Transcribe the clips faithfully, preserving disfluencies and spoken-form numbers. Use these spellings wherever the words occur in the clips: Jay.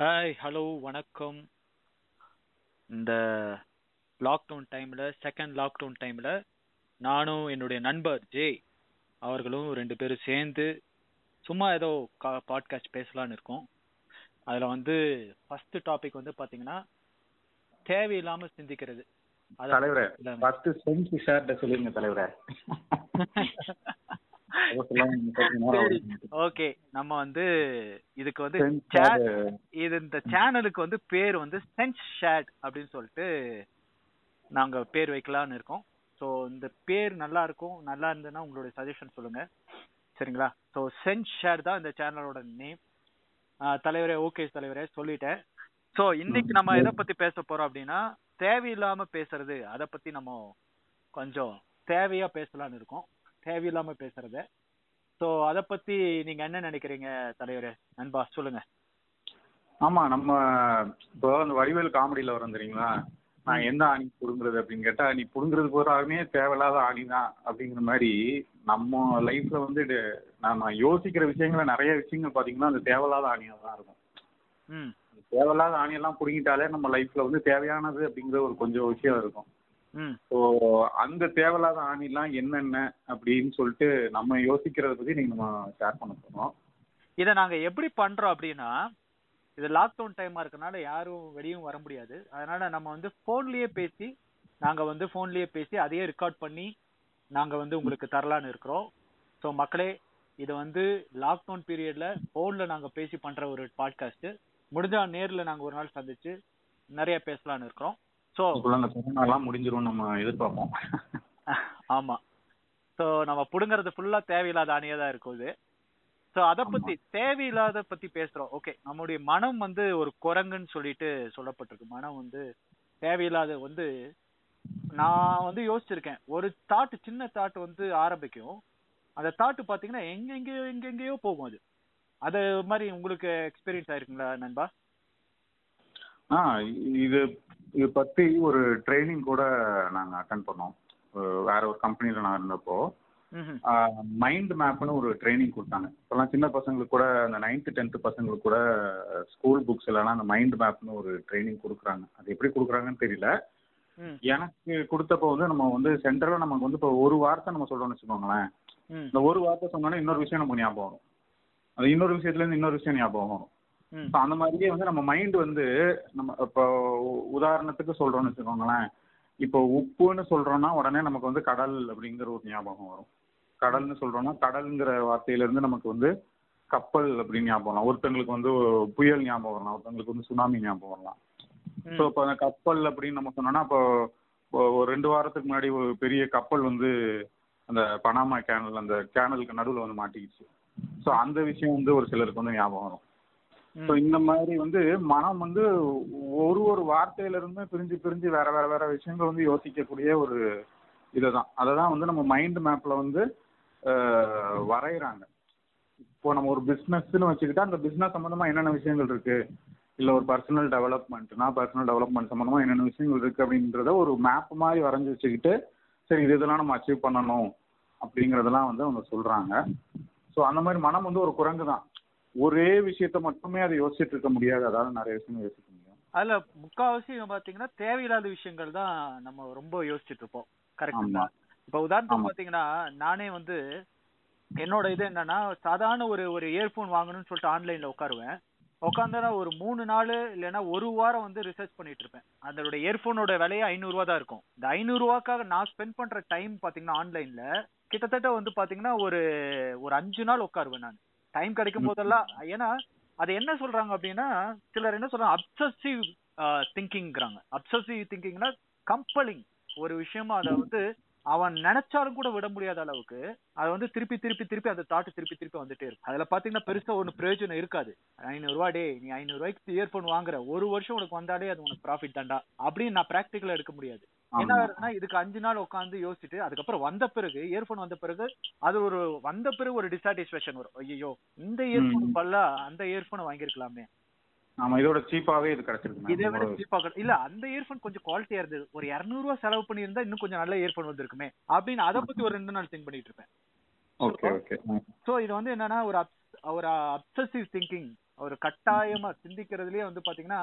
Hi, hello, வணக்கம். இந்த lockdown டைமில், செகண்ட் லாக்டவுன் டைமில் நானும் என்னுடைய நண்பர் ஜே அவர்களும் ரெண்டு பேரும் சேர்ந்து சும்மா ஏதோ கா பாட்காஸ்ட் பேசலான்னு இருக்கோம். அதில் வந்து ஃபஸ்ட்டு டாபிக் வந்து பார்த்தீங்கன்னா தேவையில்லாமல் சிந்திக்கிறது. ஓகே, நம்ம வந்து இதுக்கு வந்து இது இந்த சேனலுக்கு வந்து பேர் வந்து சென்ஸ் ஷேட் அப்படின்னு சொல்லிட்டு நாங்க பேர் வைக்கலாம்னு இருக்கோம். ஸோ இந்த பேர் நல்லா இருக்கும், நல்லா இருந்ததுன்னா உங்களுடைய சஜஷன் சொல்லுங்க, சரிங்களா? ஸோ சென்ஸ் ஷேட் தான் இந்த சேனலோட நேம். தலைவரே, ஓகே தலைவரே சொல்லிட்டேன். ஸோ இன்னைக்கு நம்ம எதை பத்தி பேச போறோம் அப்படின்னா, தேவையில்லாம பேசுறது. அதை பத்தி நம்ம கொஞ்சம் தேவையா பேசலான்னு இருக்கோம், தேவையில்லாம பேசுறத. ஸோ அதை பத்தி நீங்க என்ன நினைக்கிறீங்க தலைவரே, நண்பா சொல்லுங்க. ஆமா, நம்ம இப்போ அந்த வடிவேல் காமெடியில வரும் தெரியுங்களா, நான் என்ன ஆணி புடுங்குறது அப்படின்னு கேட்டா, நீ புடுங்குறது போறாருமே தேவையில்லாத ஆணிதான் அப்படிங்கிற மாதிரி. நம்ம லைஃப்ல வந்து நம்ம யோசிக்கிற விஷயங்கள நிறைய விஷயங்கள் பாத்தீங்கன்னா அந்த தேவையில்லாத ஆணியாக தான் இருக்கும். ம் தேவையில்லாத ஆணியெல்லாம் புடுங்கிட்டாலே நம்ம லைஃப்ல வந்து தேவையானது அப்படிங்கிற ஒரு கொஞ்சம் விஷயம் இருக்கும். ஸோ அந்த தேவையில்லாத ஆணிலாம் என்னென்ன அப்படின்னு சொல்லிட்டு நம்ம யோசிக்கிறத பத்தி நீங்க நம்ம ஷேர் பண்ண போறோம். இதை நாங்க எப்படி பண்றோம் அப்படின்னா, இது லாக்டவுன் டைமா இருக்கனால யாரும் வெளியும் வர முடியாது. அதனால நம்ம வந்து போன்லயே பேசி நாங்க வந்து போன்லயே பேசி அதையே ரெக்கார்ட் பண்ணி நாங்க வந்து உங்களுக்கு தரலான்னு இருக்கிறோம். ஸோ மக்களே, இது வந்து லாக்டவுன் பீரியட்ல போன்ல நாங்க பேசி பண்ற ஒரு பாட்காஸ்ட். முடிஞ்சா நேரில் நாங்க ஒரு நாள் சந்திச்சு நிறைய பேசலான்னு இருக்கிறோம். ஸோ கொரோனாலாம் முடிஞ்சிரும் நம்ம எதிர்பார்ப்போம். ஆமாம், ஸோ நம்ம பிடுங்கிறது ஃபுல்லாக தேவையில்லாத ஆணையாக தான் இருக்கும் இது. ஸோ அதை பற்றி தேவையில்லாத பற்றி பேசுகிறோம். ஓகே, நம்மளுடைய மனம் வந்து ஒரு குரங்குன்னு சொல்லிட்டு சொல்லப்பட்டிருக்கு. மனம் வந்து தேவையில்லாத வந்து நான் வந்து யோசிச்சிருக்கேன். ஒரு தாட்டு, சின்ன தாட்டு வந்து ஆரம்பிக்கும். அந்த தாட்டு பார்த்தீங்கன்னா எங்கெங்கேயோ எங்கெங்கேயோ போகும். அது அது மாதிரி உங்களுக்கு எக்ஸ்பீரியன்ஸ் ஆயிருக்குங்களா நண்பா? ஆ, இது இது பற்றி ஒரு ட்ரைனிங் கூட நாங்கள் அட்டன் பண்ணோம். வேற ஒரு கம்பெனியில் நான் இருந்தப்போ மைண்ட் மேப்னு ஒரு ட்ரைனிங் கொடுத்தாங்க. இப்போலாம் சின்ன பசங்களுக்கு கூட, அந்த நைன்த்து டென்த்து பசங்களுக்கு கூட ஸ்கூல் புக்ஸ் இல்லைனா அந்த மைண்ட் மேப்னு ஒரு ட்ரைனிங் கொடுக்குறாங்க. அது எப்படி கொடுக்குறாங்கன்னு தெரியல. எனக்கு கொடுத்தப்போ வந்து நம்ம வந்து சென்டரில் நமக்கு வந்து இப்போ ஒரு வார்த்தை நம்ம சொல்கிறோம்னு வச்சுக்கோங்களேன். இந்த ஒரு வார்த்தை சொன்னோன்னா இன்னொரு விஷயம் நமக்கு ஞாபகம் வரும். அது இன்னொரு விஷயத்துலேருந்து இன்னொரு விஷயம் ஞாபகம் வரும். ஸோ அந்த மாதிரியே வந்து நம்ம மைண்டு வந்து நம்ம இப்போ உதாரணத்துக்கு சொல்கிறோன்னு வச்சுக்கோங்களேன். இப்போ உப்புன்னு சொல்கிறோன்னா உடனே நமக்கு வந்து கடல் அப்படிங்கிற ஒரு ஞாபகம் வரும். கடல்னு சொல்கிறோன்னா கடல்ங்கிற வார்த்தையிலேருந்து நமக்கு வந்து கப்பல் அப்படின்னு ஞாபகம் வரலாம். ஒருத்தங்களுக்கு வந்து புயல் ஞாபகம் வரலாம், ஒருத்தங்களுக்கு வந்து சுனாமி ஞாபகம் வரலாம். ஸோ இப்போ அந்த கப்பல் அப்படின்னு நம்ம சொன்னோன்னா, இப்போ ஒரு ரெண்டு வாரத்துக்கு முன்னாடி ஒரு பெரிய கப்பல் வந்து அந்த பனாமா கேனல், அந்த கேனலுக்கு நடுவில் வந்து மாட்டிக்கிச்சு. ஸோ அந்த விஷயம் வந்து ஒரு சிலருக்கு வந்து ஞாபகம் வரும். ஸோ இந்த மாதிரி வந்து மனம் வந்து ஒரு ஒரு வார்த்தையிலிருந்து பிரிஞ்சு பிரிஞ்சு வேற வேற வேற விஷயங்கள் வந்து யோசிக்கக்கூடிய ஒரு இதை தான். அதை தான் வந்து நம்ம மைண்ட் மேப்பில் வந்து வரைகிறாங்க. இப்போ நம்ம ஒரு பிஸ்னஸ்ன்னு வச்சுக்கிட்டா அந்த பிஸ்னஸ் சம்மந்தமாக என்னென்ன விஷயங்கள் இருக்குது, இல்லை ஒரு பர்சனல் டெவலப்மெண்ட்னா பர்சனல் டெவலப்மெண்ட் சம்மந்தமாக என்னென்ன விஷயங்கள் இருக்குது அப்படின்றத ஒரு மேப் மாதிரி வரைஞ்சி வச்சுக்கிட்டு, சரி இது இதெல்லாம் நம்ம அச்சீவ் பண்ணணும் அப்படிங்கிறதெல்லாம் வந்து அவங்க சொல்கிறாங்க. ஸோ அந்த மாதிரி மனம் வந்து ஒரு குரங்கு தான். ஒரே விஷயத்த மட்டுமே அதை யோசிச்சுட்டு இருக்க முடியாது. அதாவது நிறைய விஷயம் யோசிக்க முடியும். அதுல முக்காவாசி பாத்தீங்கன்னா தேவையில்லாத விஷயங்கள் தான் நம்ம ரொம்ப யோசிச்சுட்டு இருப்போம். கரெக்டா? இப்ப உதாரணத்துக்கு பாத்தீங்கன்னா, நானே வந்து என்னோட இது என்னன்னா, சாதாரண ஒரு ஒரு இயர்போன் வாங்கணும்னு சொல்லிட்டு ஆன்லைன்ல உட்காருவேன். உட்காந்தா ஒரு மூணு நாள் இல்லைன்னா ஒரு வாரம் வந்து ரிசர்ச் பண்ணிட்டு இருப்பேன். அதோட இயர்போனோட விலையே ஐநூறு ரூபா தான் இருக்கும். இந்த ஐநூறு ரூபாக்காக நான் ஸ்பெண்ட் பண்ற டைம் பாத்தீங்கன்னா ஆன்லைன்ல கிட்டத்தட்ட வந்து பாத்தீங்கன்னா ஒரு ஒரு அஞ்சு நாள் உட்காருவேன் நான் டைம் கிடைக்கும் போதெல்லாம். ஏன்னா அது என்ன சொல்றாங்க அப்படின்னா, சிலர் என்ன சொல்றாங்க, அப்சசிவ் திங்கிங்கிறாங்க. அப்சசிவ் திங்கிங்னா கம்பலிங் ஒரு விஷயமா, அதை வந்து அவன் நினைச்சாலும் கூட விட முடியாத அளவுக்கு அதை வந்து திருப்பி திருப்பி திருப்பி அந்த தாட்டு திருப்பி திருப்பி வந்துட்டே இருக்கும். அதுல பாத்தீங்கன்னா பெருசா ஒன்று பிரயோஜனம் இருக்காது. ஐநூறு ரூபா டே, நீ ஐநூறு ரூபாய்க்கு இயர்போன் வாங்குற, ஒரு வருஷம் உனக்கு வந்தாலே அது உனக்கு ப்ராஃபிட் தாண்டா அப்படின்னு நான் பிராக்டிக்கலா எடுக்க முடியாது. என்ன ஆகுதுன்னா, இதுக்கு அஞ்சு நாள் உட்காந்து யோசிச்சுட்டு அதுக்கப்புறம் வந்த பிறகு இயர்போன் வந்த பிறகு அது ஒரு வந்த பிறகு ஒரு டிசாட்டிஸ்பேக்ஷன் வரும். ஐயோ, இந்த இயர்போன் பல்லா அந்த இயர்போனை வாங்கியிருக்கலாமே, இதோட சீப்பாவே இது கிடைச்சிருக்கு, இதை விட சீப்பா இல்ல அந்த இயர்போன் கொஞ்சம் குவாலிட்டியா இருந்தது, ஒரு இருநூறு ரூபா செலவு பண்ணியிருந்தா இன்னும் கொஞ்சம் நல்ல இயர்போன் வந்திருக்குமே அப்படின்னு அதை பத்தி ஒரு ரெண்டு நாள் திங்க் பண்ணிட்டு இருப்பேன். சோ இது வந்து என்னன்னா ஒரு ஒரு அப்சசிவ் திங்கிங் ஒரு கட்டாயமா சிந்திக்கிறதுலயே வந்து பாத்தீங்கன்னா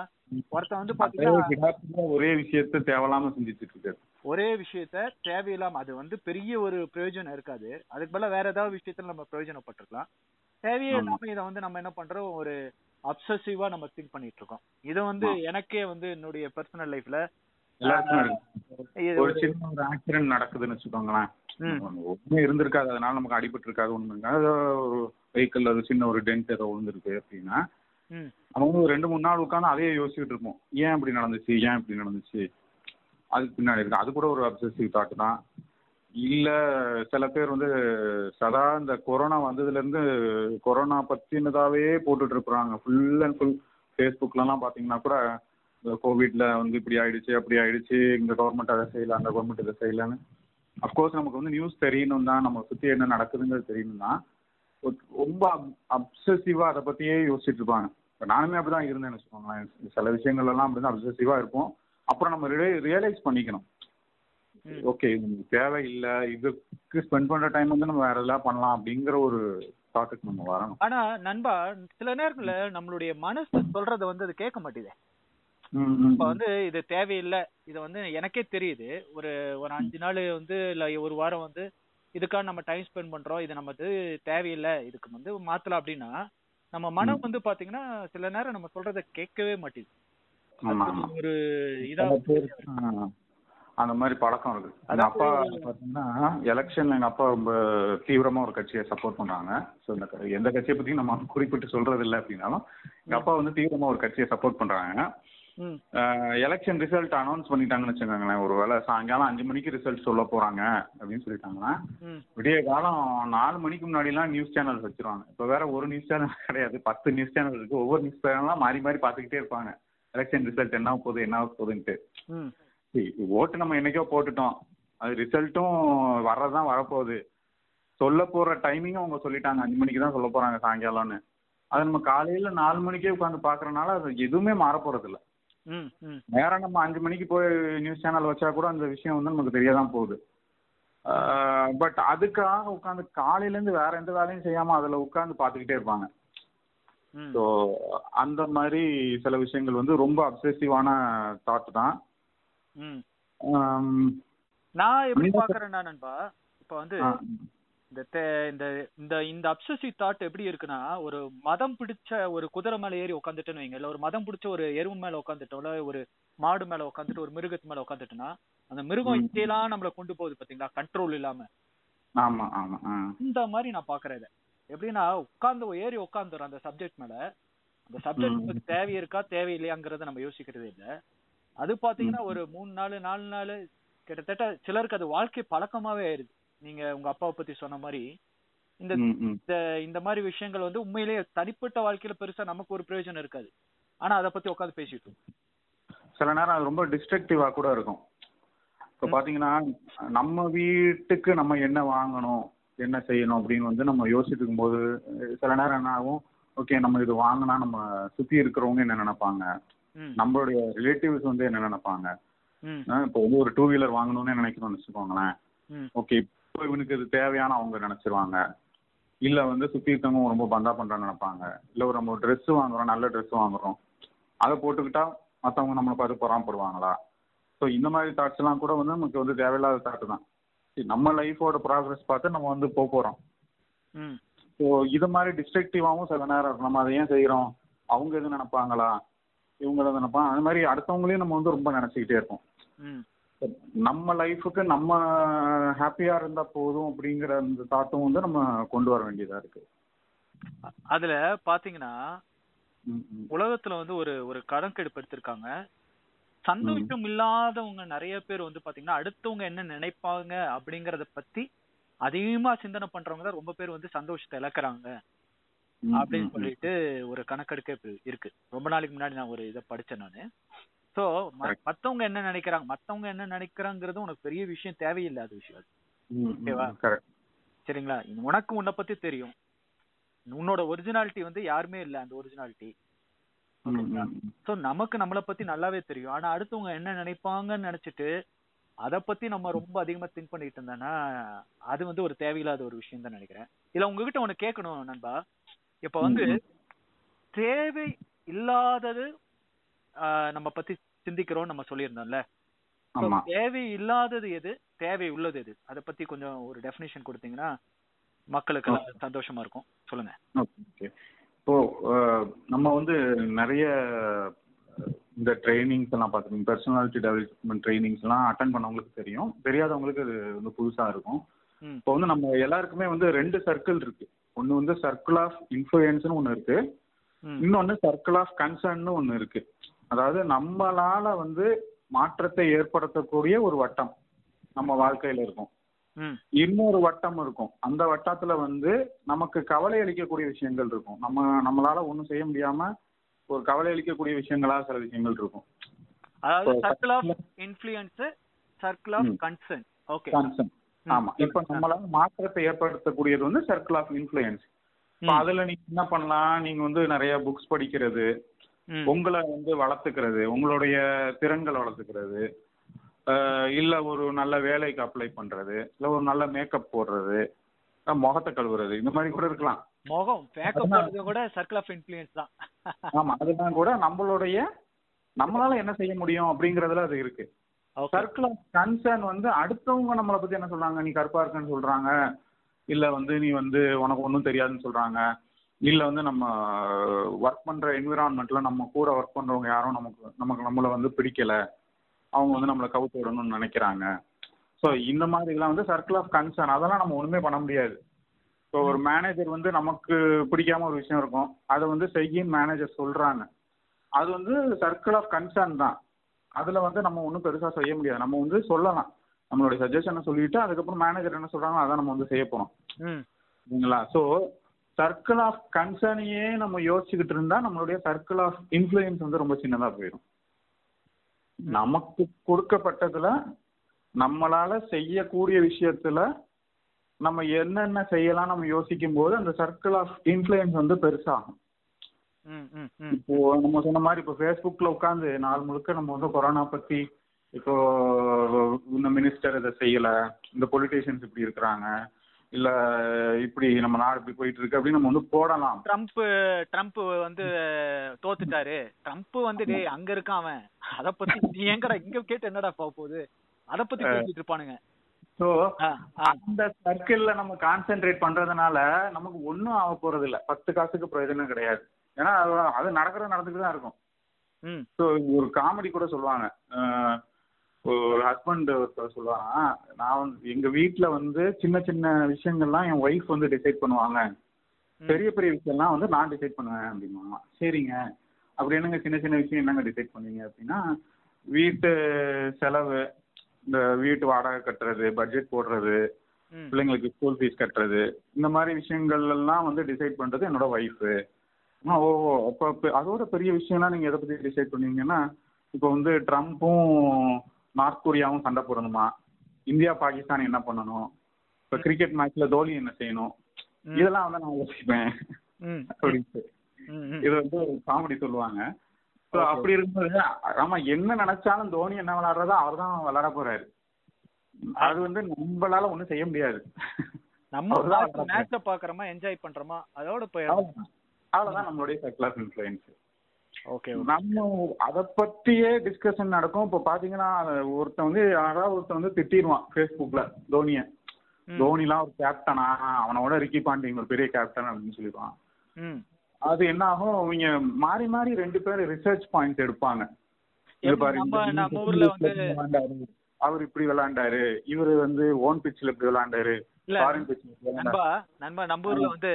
ஒருத்த வந்து பாத்தீங்கன்னா ஒரே விஷயத்த தேவையில்லாம சிந்திச்சுட்டு இருக்காரு. ஒரே விஷயத்த தேவையில்லாம அது வந்து பெரிய ஒரு பிரயோஜனம் இருக்காது. அதுக்கு பதிலா வேற ஏதாவது விஷயத்துல நம்ம பிரயோஜனப்பட்டிருக்கலாம். தேவையே இல்லாம இதை வந்து நம்ம என்ன பண்றோம், ஒரு அப்சசிவா நம்ம திங்க் பண்ணிட்டு இருக்கோம். இதை வந்து எனக்கே வந்து என்னுடைய பர்சனல் லைஃப்ல ஒரு சின்ன ஒரு ஆக்சிடென்ட் நடக்குதுன்னு வச்சுக்கோங்களேன், ஒண்ணுமே இருந்திருக்காது, அதனால நமக்கு அடிபட்டு இருக்காது, ஒண்ணு ஒரு வெஹிக்கிள் ஒரு சின்ன ஒரு டென்ட் ஏதோ விழுந்திருக்கு அப்படின்னா நம்ம வந்து ஒரு ரெண்டு மூணு நாள் உட்காந்து அதையே யோசிச்சுட்டு இருப்போம், ஏன் இப்படி நடந்துச்சு ஏன் இப்படி நடந்துச்சு அதுக்கு பின்னாடி இருக்கு. அது கூட ஒரு அப்சசிவ் தாட் தான். இல்ல சில பேர் வந்து சதா இந்த கொரோனா வந்ததுல இருந்து கொரோனா பத்தினதாவே போட்டுட்டு இருக்கிறாங்க. ஃபுல் அண்ட் ஃபுல் ஃபேஸ்புக்லாம் பாத்தீங்கன்னா கூட கோவிட்ல வந்து இப்படி ஆயிடுச்சு அப்படி ஆயிடுச்சு, இந்த கவர்மெண்ட் அதை செய்யல அந்த கவர்மெண்ட் இதை செய்யலான்னு. அப்கோர்ஸ் நமக்கு வந்து நியூஸ் தெரியணும் தான், நம்ம சுத்தி என்ன நடக்குதுங்கிறது தெரியணும்னா ரொம்ப அப்சசிவா அதை பத்தியே யோசிச்சுட்டு இருப்பாங்க. இப்போ நானுமே அப்படிதான் இருந்தேன்னு வச்சுக்கோங்களேன். சில விஷயங்கள் எல்லாம் அப்படிதான் அப்சசிவா இருப்போம். அப்புறம் நம்ம ரியலைஸ் பண்ணிக்கணும், ஓகே இது தேவையில்லை, இதுக்கு ஸ்பெண்ட் பண்ற டைம் வந்து நம்ம வேற எல்லாம் பண்ணலாம் அப்படிங்கிற ஒரு டாபிக் நம்ம வரணும். ஆனா நண்பா சில நேரத்துல நம்மளுடைய மனசு சொல்றதை வந்து அது கேட்க மாட்டேது. இப்ப வந்து இது தேவையில்லை, இது வந்து எனக்கே தெரியுது, ஒரு ஒரு அஞ்சு நாள் வந்து இல்ல ஒரு வாரம் வந்து இதுக்காக நம்ம டைம் ஸ்பெண்ட் பண்றோம், இது நமக்கு தேவையில்லை, இதுக்கு வந்து மாத்தலாம் அப்படின்னா நம்ம மனம் வந்து பாத்தீங்கன்னா சில நேரம் நம்ம சொல்றதை கேட்கவே மாட்டேது. ஒரு இதா அந்த மாதிரி பழக்கம் இருக்கு. அது அப்பா பாத்தீங்கன்னா எலெக்ஷன்ல எங்க அப்பா ரொம்ப தீவிரமா ஒரு கட்சியை சப்போர்ட் பண்றாங்க. ஸோ இந்த எந்த கட்சியை பத்தியும் நம்ம குறிப்பிட்டு சொல்றது இல்லை அப்படின்னாலும் எங்க அப்பா வந்து தீவிரமா ஒரு கட்சியை சப்போர்ட் பண்றாங்க. எலெக்ஷன் ரிசல்ட் அனௌன்ஸ் பண்ணிட்டாங்கன்னு வச்சுக்கோங்களேன், ஒரு வேளை சாயங்காலம் அஞ்சு மணிக்கு ரிசல்ட் சொல்ல போறாங்க அப்படின்னு சொல்லிட்டாங்கன்னா விடிய காலம் நாலு மணிக்கு முன்னாடி எல்லாம் நியூஸ் சேனல் வச்சிருவாங்க. இப்ப வேற ஒரு நியூஸ் சேனல் கிடையாது, பத்து நியூஸ் சேனல் இருக்கு. ஒவ்வொரு நியூஸ் சேனல்லாம் மாறி மாறி பாத்துக்கிட்டே இருப்பாங்க எலெக்ஷன் ரிசல்ட் என்ன போகுது என்ன போகுதுன்ட்டு. ஓட்டு நம்ம என்னைக்கோ போட்டுட்டோம், அது ரிசல்ட்டும் வர்றதுதான் வரப்போகுது, சொல்ல போற டைமிங்கும் அவங்க சொல்லிட்டாங்க, அஞ்சு மணிக்கு தான் சொல்ல போறாங்க சாயங்காலம்னு. அது நம்ம காலையில நாலு மணிக்கே உட்காந்து பாக்குறதுனால அது எதுவுமே மாறப்போறது இல்லை. நேரம் நம்ம அஞ்சு மணிக்கு போய் நியூஸ் சேனல் வச்சா கூட அந்த விஷயம் வந்து நமக்கு தெரியாதான் போகுது. பட் அதுக்காக உட்காந்து காலையில இருந்து வேற எந்த வேலையும் செய்யாம அதுல உட்காந்து பாத்துக்கிட்டே இருப்பாங்க. ஸோ அந்த மாதிரி சில விஷயங்கள் வந்து ரொம்ப அப்சசிவான தாட் தான். நான் எப்படி பாக்குறேன்னா நண்பா, இப்ப வந்து இந்த இந்த அப்சசிவ் தாட் எப்படி இருக்குன்னா, ஒரு மதம் பிடிச்ச ஒரு குதிரை மேல ஏறி உட்காந்துட்டேன்னு வைங்க, இல்ல ஒரு மதம் பிடிச்ச ஒரு எருவு மேல உட்காந்துட்டோம்ல, ஒரு மாடு மேல உட்காந்துட்டு ஒரு மிருகத்து மேல உட்காந்துட்டோம்னா அந்த மிருகம் இங்கெல்லாம் நம்மள கொண்டு போகுது பாத்தீங்களா கண்ட்ரோல் இல்லாம. ஆமா ஆமா இந்த மாதிரி நான் பாக்குறேன். எப்படின்னா உட்கார்ந்து ஏறி உட்காந்துறோம் அந்த சப்ஜெக்ட் மேல, அந்த சப்ஜெக்ட் தேவை இருக்கா தேவையில்லையாங்கிறத நம்ம யோசிக்கிறதே இல்லை. அது பாத்தீங்கன்னா ஒரு மூணு நாலு நாலு நாள் கிட்டத்தட்ட சிலருக்கு அது வாழ்க்கை பழக்கமாவே ஆயிருது. நீங்க உங்க அப்பாவை பத்தி சொன்ன மாதிரி இந்த இந்த மாதிரி விஷயங்கள் வந்து உண்மையிலேயே தனிப்பட்ட வாழ்க்கையில பெருசா நமக்கு ஒரு பிரயோஜனம் இருக்காது, ஆனா அதை பத்தி உட்காந்து பேசிட்டு இருக்கோம். சில நேரம் அது ரொம்ப டிஸ்ட்ரக்டிவா கூட இருக்கும். இப்ப பாத்தீங்கன்னா நம்ம வீட்டுக்கு நம்ம என்ன வாங்கணும் என்ன செய்யணும் அப்படின்னு வந்து நம்ம யோசிச்சுட்டு இருக்கும்போது சில நேரம் என்ன ஆகும், ஓகே நம்ம இது வாங்கினா நம்ம சுத்தி இருக்கிறவங்க என்ன நினைப்பாங்க, நம்மளுடைய ரிலேட்டிவ்ஸ் வந்து என்ன நினைப்பாங்க, இப்போ வந்து ஒரு டூ வீலர் வாங்கணும்னு நினைக்கணும்னு வச்சுக்கோங்களேன், ஓகே இப்போ இவனுக்கு இது தேவையான அவங்க நினைச்சிருவாங்க, இல்ல வந்து சுத்தி இருக்கவங்க ரொம்ப பந்தா பண்றான்னு நினைப்பாங்க, இல்ல ஒரு நம்ம ட்ரெஸ் வாங்குறோம் நல்ல ட்ரெஸ் வாங்குறோம் அதை போட்டுக்கிட்டா மற்றவங்க நம்மளை பார்த்து பொறாமப்படுவாங்களா. ஸோ இந்த மாதிரி தாட்ஸ் எல்லாம் கூட வந்து நமக்கு வந்து தேவையில்லாத தாட்டு தான். நம்ம லைஃபோட ப்ராக்ரஸ் பார்த்து நம்ம வந்து போக போறோம். ஸோ இது மாதிரி டிஸ்ட்ரக்டிவாகவும் சில நேரம் நம்ம அதை ஏன் செய்யறோம், அவங்க எதுவும் நினைப்பாங்களா இவங்கள நினைப்பா, அது மாதிரி அடுத்தவங்களையும் நம்ம வந்து ரொம்ப நினைச்சுக்கிட்டே இருப்போம். நம்ம லைஃபுக்கு நம்ம ஹாப்பியா இருந்தா போதும் அப்படிங்கிற அந்த தாட்டும் வந்து நம்ம கொண்டு வர வேண்டியதா இருக்கு. அதுல பாத்தீங்கன்னா உலகத்துல வந்து ஒரு ஒரு கணக்கெடுப்பு எடுத்திருக்காங்க, சந்தோஷம் இல்லாதவங்க நிறைய பேர் வந்து பாத்தீங்கன்னா அடுத்தவங்க என்ன நினைப்பாங்க அப்படிங்கறத பத்தி அதிகமா சிந்தனை பண்றவங்க தான் ரொம்ப பேர் வந்து சந்தோஷத்தை இழக்கிறாங்க அப்படின்னு சொல்லிட்டு ஒரு கணக்கெடுக்க இருக்கு. ரொம்ப நாளைக்கு முன்னாடி நான் ஒரு இதை படிச்சேன் நானு. சோ மத்தவங்க என்ன நினைக்கிறாங்க மத்தவங்க என்ன நினைக்கிறாங்கிறது உனக்கு பெரிய விஷயம் தேவையில்லாத விஷயம் அது, ஓகேவா சரிங்களா. உனக்கு உன்னை பத்தி தெரியும், உன்னோட ஒரிஜினாலிட்டி வந்து யாருமே இல்லை அந்த ஒரிஜினாலிட்டி, ஓகேங்களா. சோ நமக்கு நம்மளை பத்தி நல்லாவே தெரியும், ஆனா அடுத்தவங்க என்ன நினைப்பாங்கன்னு நினைச்சிட்டு அதை பத்தி நம்ம ரொம்ப அதிகமா திங்க் பண்ணிட்டு இருந்தோம்னா அது வந்து ஒரு தேவையில்லாத ஒரு விஷயம் தான் நினைக்கிறேன். இல்ல உங்ககிட்ட உனக்கு கேட்கணும் நண்பா, இப்ப வந்து தேவை இல்லாதது நம்ம பத்தி சிந்திக்கிறோம் நம்ம சொல்லியிருந்தோம்ல. தேவை இல்லாதது எது, தேவை உள்ளது எது, அதை பத்தி கொஞ்சம் ஒரு டெஃபினேஷன் கொடுத்தீங்கன்னா மக்களுக்கு சந்தோஷமா இருக்கும். சொல்லுங்க. இப்போ நம்ம வந்து நிறைய இந்த ட்ரைனிங்ஸ் எல்லாம் பார்த்துருக்கோம், பர்சனாலிட்டி டெவலப்மெண்ட் ட்ரைனிங்ஸ் எல்லாம் அட்டன் பண்ணவங்களுக்கு தெரியும், தெரியாதவங்களுக்கு அது வந்து புதுசாக இருக்கும். இப்போ வந்து நம்ம எல்லாருக்குமே வந்து ரெண்டு சர்க்கிள் இருக்கு. ஒன்று வந்து சர்க்கிள் ஆஃப் இன்ஃப்ளூயன்ஸ்னு ஒன்று இருக்கு, இன்னொன்று சர்க்கிள் ஆஃப் கன்சர்ன்னு ஒன்று இருக்கு. அதாவது நம்மளால வந்து மாற்றத்தை ஏற்படுத்தக்கூடிய ஒரு வட்டம் நம்ம வாழ்க்கையில் இருக்கும், இன்னொரு வட்டம் இருக்கும். அந்த வட்டத்துல வந்து நமக்கு கவலை அளிக்கக்கூடிய விஷயங்கள் இருக்கும், நம்ம நம்மளால ஒன்றும் செய்ய முடியாம ஒரு கவலை அளிக்கக்கூடிய விஷயங்களா சில விஷயங்கள் இருக்கும். அதாவது circle of influence, circle of concern. Okay, concern. ஆமா, இப்ப நம்மளால மாற்றத்தை ஏற்படுத்தக்கூடியது வந்து சர்க்கிள் ஆஃப் இன்ஃப்ளூயன்ஸ். அதுல நீங்க என்ன பண்ணலாம், நீங்க வந்து நிறைய புக்ஸ் படிக்கிறது, உங்களை வந்து வளர்த்துக்கிறது, உங்களுடைய திறன்களை வளர்த்துக்கிறது, இல்ல ஒரு நல்ல வேலைக்கு அப்ளை பண்றது, இல்ல ஒரு நல்ல மேக்கப் போடுறது, முகத்தை கழுவுறது, இந்த மாதிரி கூட இருக்கலாம். முகம் மேக்கப் போடுறது கூட சர்க்கிள் ஆஃப் இன்ஃப்ளூயன்ஸ் தான். ஆமா, அதுதான் கூட நம்மளுடைய நம்மளால என்ன செய்ய முடியும் அப்படிங்கறதுல அது இருக்கு. சர்க்கிள் ஆஃப் கன்சர்ன் வந்து அடுத்தவங்க நம்மளை பத்தி என்ன சொல்றாங்க, நீ கருப்பா இருக்கன்னு சொல்றாங்க, இல்ல வந்து நீ வந்து உனக்கு ஒன்றும் தெரியாதுன்னு சொல்றாங்க, இல்ல வந்து நம்ம ஒர்க் பண்ற என்விரான்மெண்ட்ல நம்ம கூட ஒர்க் பண்றவங்க யாரும் நமக்கு நமக்கு நம்மளை வந்து பிடிக்கல, அவங்க வந்து நம்மளை கவுத்து விடணும்னு நினைக்கிறாங்க. ஸோ இந்த மாதிரிலாம் வந்து சர்க்கிள் ஆஃப் கன்சர்ன். அதெல்லாம் நம்ம ஒன்றுமே பண்ண முடியாது. ஸோ ஒரு மேனேஜர் வந்து நமக்கு பிடிக்காம ஒரு விஷயம் இருக்கும், அதை வந்து செய்யின்னு மேனேஜர் சொல்றாங்க, அது வந்து சர்க்கிள் ஆஃப் கன்சர்ன் தான். அதுல வந்து நம்ம ஒன்றும் பெருசாக செய்ய முடியாது. நம்ம வந்து சொல்லலாம் நம்மளுடைய சஜஷனை சொல்லிட்டு, அதுக்கப்புறம் மேனேஜர் என்ன சொல்றாங்களோ அதான் நம்ம வந்து செய்ய போறோம், சரிங்களா? ஸோ சர்க்கிள் ஆஃப் கன்சர்னையே நம்ம யோசிச்சுக்கிட்டு இருந்தா நம்மளுடைய சர்க்கிள் ஆஃப் இன்ஃப்ளூயன்ஸ் வந்து ரொம்ப சின்னதாக போயிடும். நமக்கு கொடுக்கப்பட்டதுல நம்மளால செய்யக்கூடிய விஷயத்துல நம்ம என்னென்ன செய்யலாம் நம்ம யோசிக்கும் போது அந்த சர்க்கிள் ஆஃப் இன்ஃப்ளூயன்ஸ் வந்து பெருசாகும். இப்போ நம்ம சொன்ன மாதிரி இப்போ ஃபேஸ்புக்ல உட்காந்து நாள் முழுக்க நம்ம வந்து கொரோனா பத்தி, இப்போ இந்த மினிஸ்டர் இதை செய்யல, இந்த பொலிட்டீஷியன்ஸ் இப்படி இருக்கிறாங்க, இல்ல இப்படி நம்ம நாடு இப்படி போயிட்டு இருக்கு அப்படின்னு நம்ம வந்து போடலாம். ட்ரம்ப் ட்ரம்ப் வந்து தோத்துட்டாரு, ட்ரம்ப் வந்து டேய் அங்க இருக்கான் அவன், அத பத்தி நீ எங்கடா இங்க கேட்டு என்னடா போகுது, அத பத்தி பேசிட்டு இருப்பானுங்க. சோ அந்த சர்க்கிள்ல நம்ம கான்சென்ட்ரேட் பண்றதுனால நமக்கு ஒன்னும் ஆக போறது இல்ல, பத்து காசுக்கு பிரயோஜனம் கிடையாது. ஏன்னா அது நடக்கிறது நடந்துட்டு தான் இருக்கும். சோ ஒரு காமெடி கூட சொல்லுவாங்க, ஒரு ஹஸ்பண்ட் சொல்லுவாங்க, நான் வந்து எங்க வீட்டுல வந்து சின்ன சின்ன விஷயங்கள்லாம் என் ஒய்ஃப் வந்து டிசைட் பண்ணுவாங்க, பெரிய பெரிய விஷயம்லாம் வந்து நான் டிசைட் பண்ணுவேன் அப்படின்னா. சரிங்க, அப்படி என்னங்க சின்ன சின்ன விஷயம் என்னங்க டிசைட் பண்ணுவீங்க அப்படின்னா, வீட்டு செலவு, இந்த வீட்டு வாடகை கட்டுறது, பட்ஜெட் போடுறது, பிள்ளைங்களுக்கு ஸ்கூல் ஃபீஸ் கட்டுறது, இந்த மாதிரி விஷயங்கள் எல்லாம் வந்து டிசைட் பண்றது என்னோட ஒய்ஃபு. ஓ, அப்போ அதோட பெரிய விஷயம்லாம் நீங்க எதை பத்தி டிசைட் பண்ணுவீங்கன்னா, இப்போ வந்து ட்ரம்ப்பும் நார்த் கொரியாவும் சண்டை போடணுமா, இந்தியா பாகிஸ்தான் என்ன பண்ணணும், இப்போ கிரிக்கெட் மேட்ச்ல தோனி என்ன செய்யணும், இதெல்லாம் வந்து நான் யோசிப்பேன் அப்படின்ட்டு இது வந்து காமெடி சொல்லுவாங்க. ஸோ அப்படி இருக்கும்போது ஆமா, என்ன நினைச்சாலும் தோனி என்ன விளையாடுறதோ அவர் தான் விளையாட போறாரு, அது வந்து நம்மளால ஒன்றும் செய்ய முடியாது. நம்ம மேட்ச பாக்குறோமா, என்ஜாய் பண்றோமா, அதோட போயிடும். அவ்வளவுதான் நம்மளுடைய சர்க்கிள் ஆஃப் இன்ஃப்ளூயன்ஸ். ஓகே, நம்ம அதை பத்தியே டிஸ்கஷன் நடக்கும். இப்போ பாத்தீங்கன்னா ஒருத்தன் வந்து யாராவது ஒருத்தன் வந்து திட்டிடுவான் ஃபேஸ்புக்ல தோனிய, தோனிலாம் ஒரு கேப்டனா, அவனோட ரிக்கி பாண்டிங் ஒரு பெரிய கேப்டன் அப்படின்னு சொல்லிடுவான். அது என்ன ஆகும், இவங்க மாறி மாறி ரெண்டு பேரும் ரிசர்ச் பாயிண்ட் எடுப்பாங்க. அவர் இப்படி விளையாண்டாரு, இவரு வந்து ஓன் பிட்ச்ல இப்படி விளையாண்டாரு, ஃபாரின் பிட்ச்ல. நம்ம ஊர்ல வந்து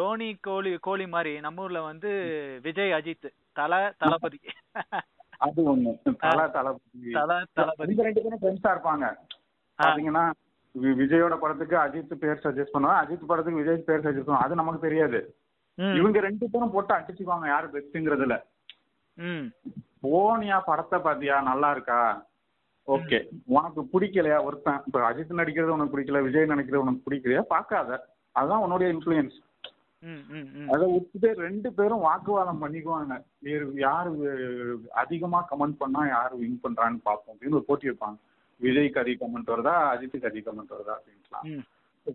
தோனி கோலி கோலி மாதிரி நம்ம ஊர்ல வந்து விஜய் அஜித் தல தளபதி, அது ஒண்ணு தல தளபதி தல தளபதி ரெண்டு பேரும் ஃப்ரெண்ட்ஸா இருப்பாங்க. பாத்தீங்கன்னா விஜயோட படத்துக்கு அஜித் பேர் சஜஸ்ட் பண்ணுவாங்க, அஜித் படத்துக்கு விஜய் பேர் சஜஸ்ட் பண்ணுவாங்க. அது நமக்கு தெரியாது. இவங்க ரெண்டு பேரும் போட்டு அடிச்சுக்குவாங்க யாரு பெஸ்ட்ங்கிறதுல. போனியா படத்தை பாத்தியா, நல்லா இருக்கா, ஓகே. உனக்கு பிடிக்கலையா, ஒருத்தன் இப்ப அஜித் நடிக்கிறது உனக்கு பிடிக்கல, விஜய் நடிக்கிறது உனக்கு பிடிக்கலையா, பாக்காத, அதுதான் உன்னுடைய இன்ஃப்ளூயன்ஸ். அதை விட்டுட்டு ரெண்டு பேரும் வாக்குவாதம் பண்ணிக்குவாங்க, யாரு அதிகமா கமெண்ட் பண்ணா யாரு வின் பண்றான்னு பாப்போம் அப்படின்னு ஒரு போட்டி வைப்பாங்க. விஜய்க்கு அதிக கமெண்ட் வருதா, அஜித்துக்கு அதிக கமெண்ட் வருதா அப்படின்லாம்.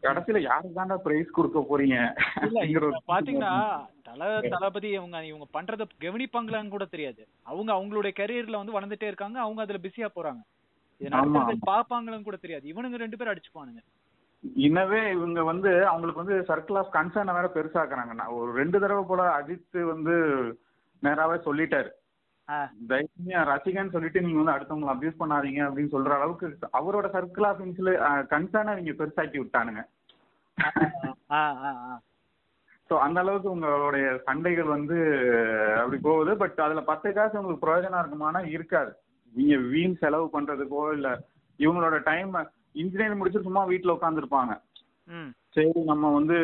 கடைசியில யாருதான்டா பிரைஸ் கொடுக்க போறீங்க பாத்தீங்கன்னா தல தளபதி இவங்க இவங்க பண்றத கவனிப்பாங்களான்னு கூட தெரியாது. அவங்க அவங்களுடைய கரியர்ல வந்து வளர்ந்துட்டே இருக்காங்க, அவங்க அதுல பிஸியா போறாங்க. பாப்பாங்களான்னு கூட தெரியாது. இவனுங்க ரெண்டு பேரும் அடிச்சுப்பானுங்க. இன்னவே இவங்க வந்து அவங்களுக்கு வந்து சர்க்கிள் ஆஃப் கன்சர்ன் வேற பெருசாக்குறாங்கன்னா ஒரு ரெண்டு தடவை போல அஜித் வந்து நேராவே சொல்லிட்டாரு, தைரியமா ரசிகன் சொல்லிட்டு நீங்க வந்து அடுத்தவங்களை அபியூஸ் பண்ணாதீங்க அப்படின்னு சொல்ற அளவுக்கு அவரோட சர்க்கிள் ஆஃப் இன்சுல கன்சர்ன் அவங்க பெருசாக்கி விட்டானுங்க. ஸோ அந்த அளவுக்கு உங்களுடைய சண்டைகள் வந்து அப்படி போகுது. பட் அதுல பத்து காசு உங்களுக்கு பிரயோஜனம் இருக்குமானா இருக்காது. நீங்க வீண் செலவு பண்றதுக்கோ இல்ல இவங்களோட டைம் இன்ஜினியரிங் முடிச்சு சும்மா வீட்டுல உட்காந்துருப்பாங்க. சரி நம்ம வந்து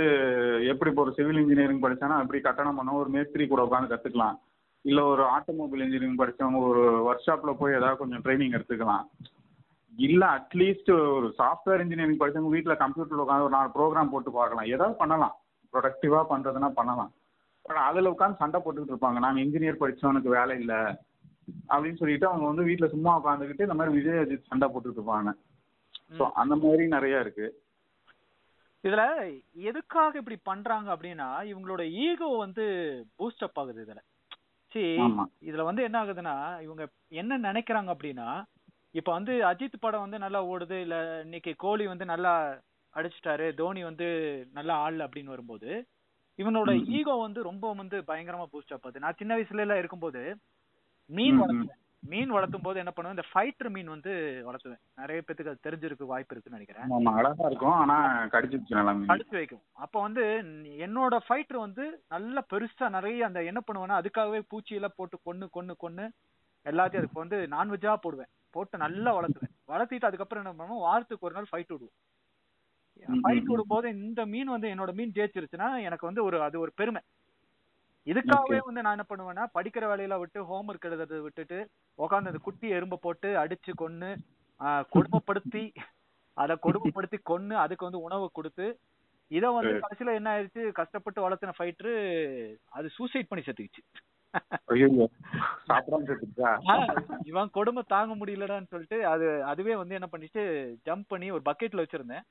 எப்படி இப்போ ஒரு சிவில் இன்ஜினியரிங் படிச்சானா எப்படி கட்டணம் பண்ணோம், ஒரு மேஸ்திரி கூட உட்காந்து கத்துக்கலாம், இல்ல ஒரு ஆட்டோமொபைல் இன்ஜினியரிங் படிச்சவங்க ஒரு ஒர்க் ஷாப்ல போய் ஏதாவது கொஞ்சம் ட்ரைனிங் எடுத்துக்கலாம், இல்ல அட்லீஸ்ட் ஒரு சாஃப்ட்வேர் இன்ஜினியரிங் படிச்சவங்க வீட்டுல கம்ப்யூட்டர்ல உட்காந்து ஒரு நாலு ப்ரோக்ராம் போட்டு பார்க்கலாம், ஏதாவது பண்ணலாம், ப்ரொடக்டிவா பண்றதுன்னா பண்ணலாம். அதுல உட்காந்து சண்டை போட்டுக்கிட்டு இருப்பாங்க, நாங்க இன்ஜினியர் படிச்சவனுக்கு வேலை இல்லை அப்படின்னு சொல்லிட்டு அவங்க வந்து வீட்டுல சும்மா உட்காந்துக்கிட்டு இந்த மாதிரி விஜய் அஜித் சண்டை போட்டுட்டு இருப்பாங்க. அந்த மாதிரி நிறைய இருக்கு. இதுல எதுக்காக இப்படி பண்றாங்க அப்படின்னா இவங்களோட ஈகோ வந்து பூஸ்ட் அப் ஆகுது. இதுல சரி இதுல வந்து என்ன ஆகுதுன்னா இவங்க என்ன நினைக்கிறாங்க அப்படின்னா இப்ப வந்து அஜித் படம் வந்து நல்லா ஓடுது, இல்ல இன்னைக்கு கோலி வந்து நல்லா அடிச்சுட்டாரு, தோனி வந்து நல்லா ஆள் அப்படின்னு வரும்போது இவனோட ஈகோ வந்து ரொம்ப வந்து பயங்கரமா பூஸ்ட் அப் ஆகுது. நான் சின்ன வயசுல எல்லாம் இருக்கும்போது மீன் வளர்த்துவேன். மீன் வளர்த்தும் போது என்ன பண்ணுவேன், இந்த ஃபைட்டர் மீன் வந்து வளர்த்துவேன். நிறைய பேருக்கு அது தெரிஞ்சிருக்கு, வாய்ப்பு இருக்குன்னு நினைக்கிறேன். கடிச்சு வைக்கும். அப்ப வந்து என்னோட ஃபைட்டர் வந்து நல்லா பெருசா நிறைய அந்த என்ன பண்ணுவேன்னா அதுக்காகவே பூச்சியெல்லாம் போட்டு கொன்னு கொன்னு கொன்னு எல்லாத்தையும் அதுக்கு வந்து நான்வெஜ்ஜா போடுவேன், போட்டு நல்லா வளர்த்துவேன். வளர்த்திட்டு அதுக்கப்புறம் என்ன பண்ணுவோம், வாரத்துக்கு ஒரு நாள் ஃபைட் விடுவோம். ஃபைட் விடும் போது இந்த மீன் வந்து என்னோட மீன் ஜெயிச்சிருச்சுன்னா எனக்கு வந்து ஒரு அது ஒரு பெருமை. இதுக்காகவே வந்து நான் என்ன பண்ணுவேன்னா படிக்கிற வேலையில விட்டு ஹோம் ஒர்க் எழுதுறதை விட்டுட்டு உட்காந்து அந்த குட்டி எறும்ப போட்டு அடிச்சு கொன்னு ஆஹ் கொடுமைப்படுத்தி அதை கொடுமைப்படுத்தி கொன்னு அதுக்கு வந்து உணவு கொடுத்து இதை வந்து கடைசியில என்ன ஆயிடுச்சு, கஷ்டப்பட்டு வளர்த்தின ஃபைட்டரு அது சூசைட் பண்ணி செத்துக்குச்சு. இவன் கொடுமை தாங்க முடியலடான்னு சொல்லிட்டு அது அதுவே வந்து என்ன பண்ணிட்டு ஜம்ப் பண்ணி ஒரு பக்கெட்ல வச்சிருந்தேன்,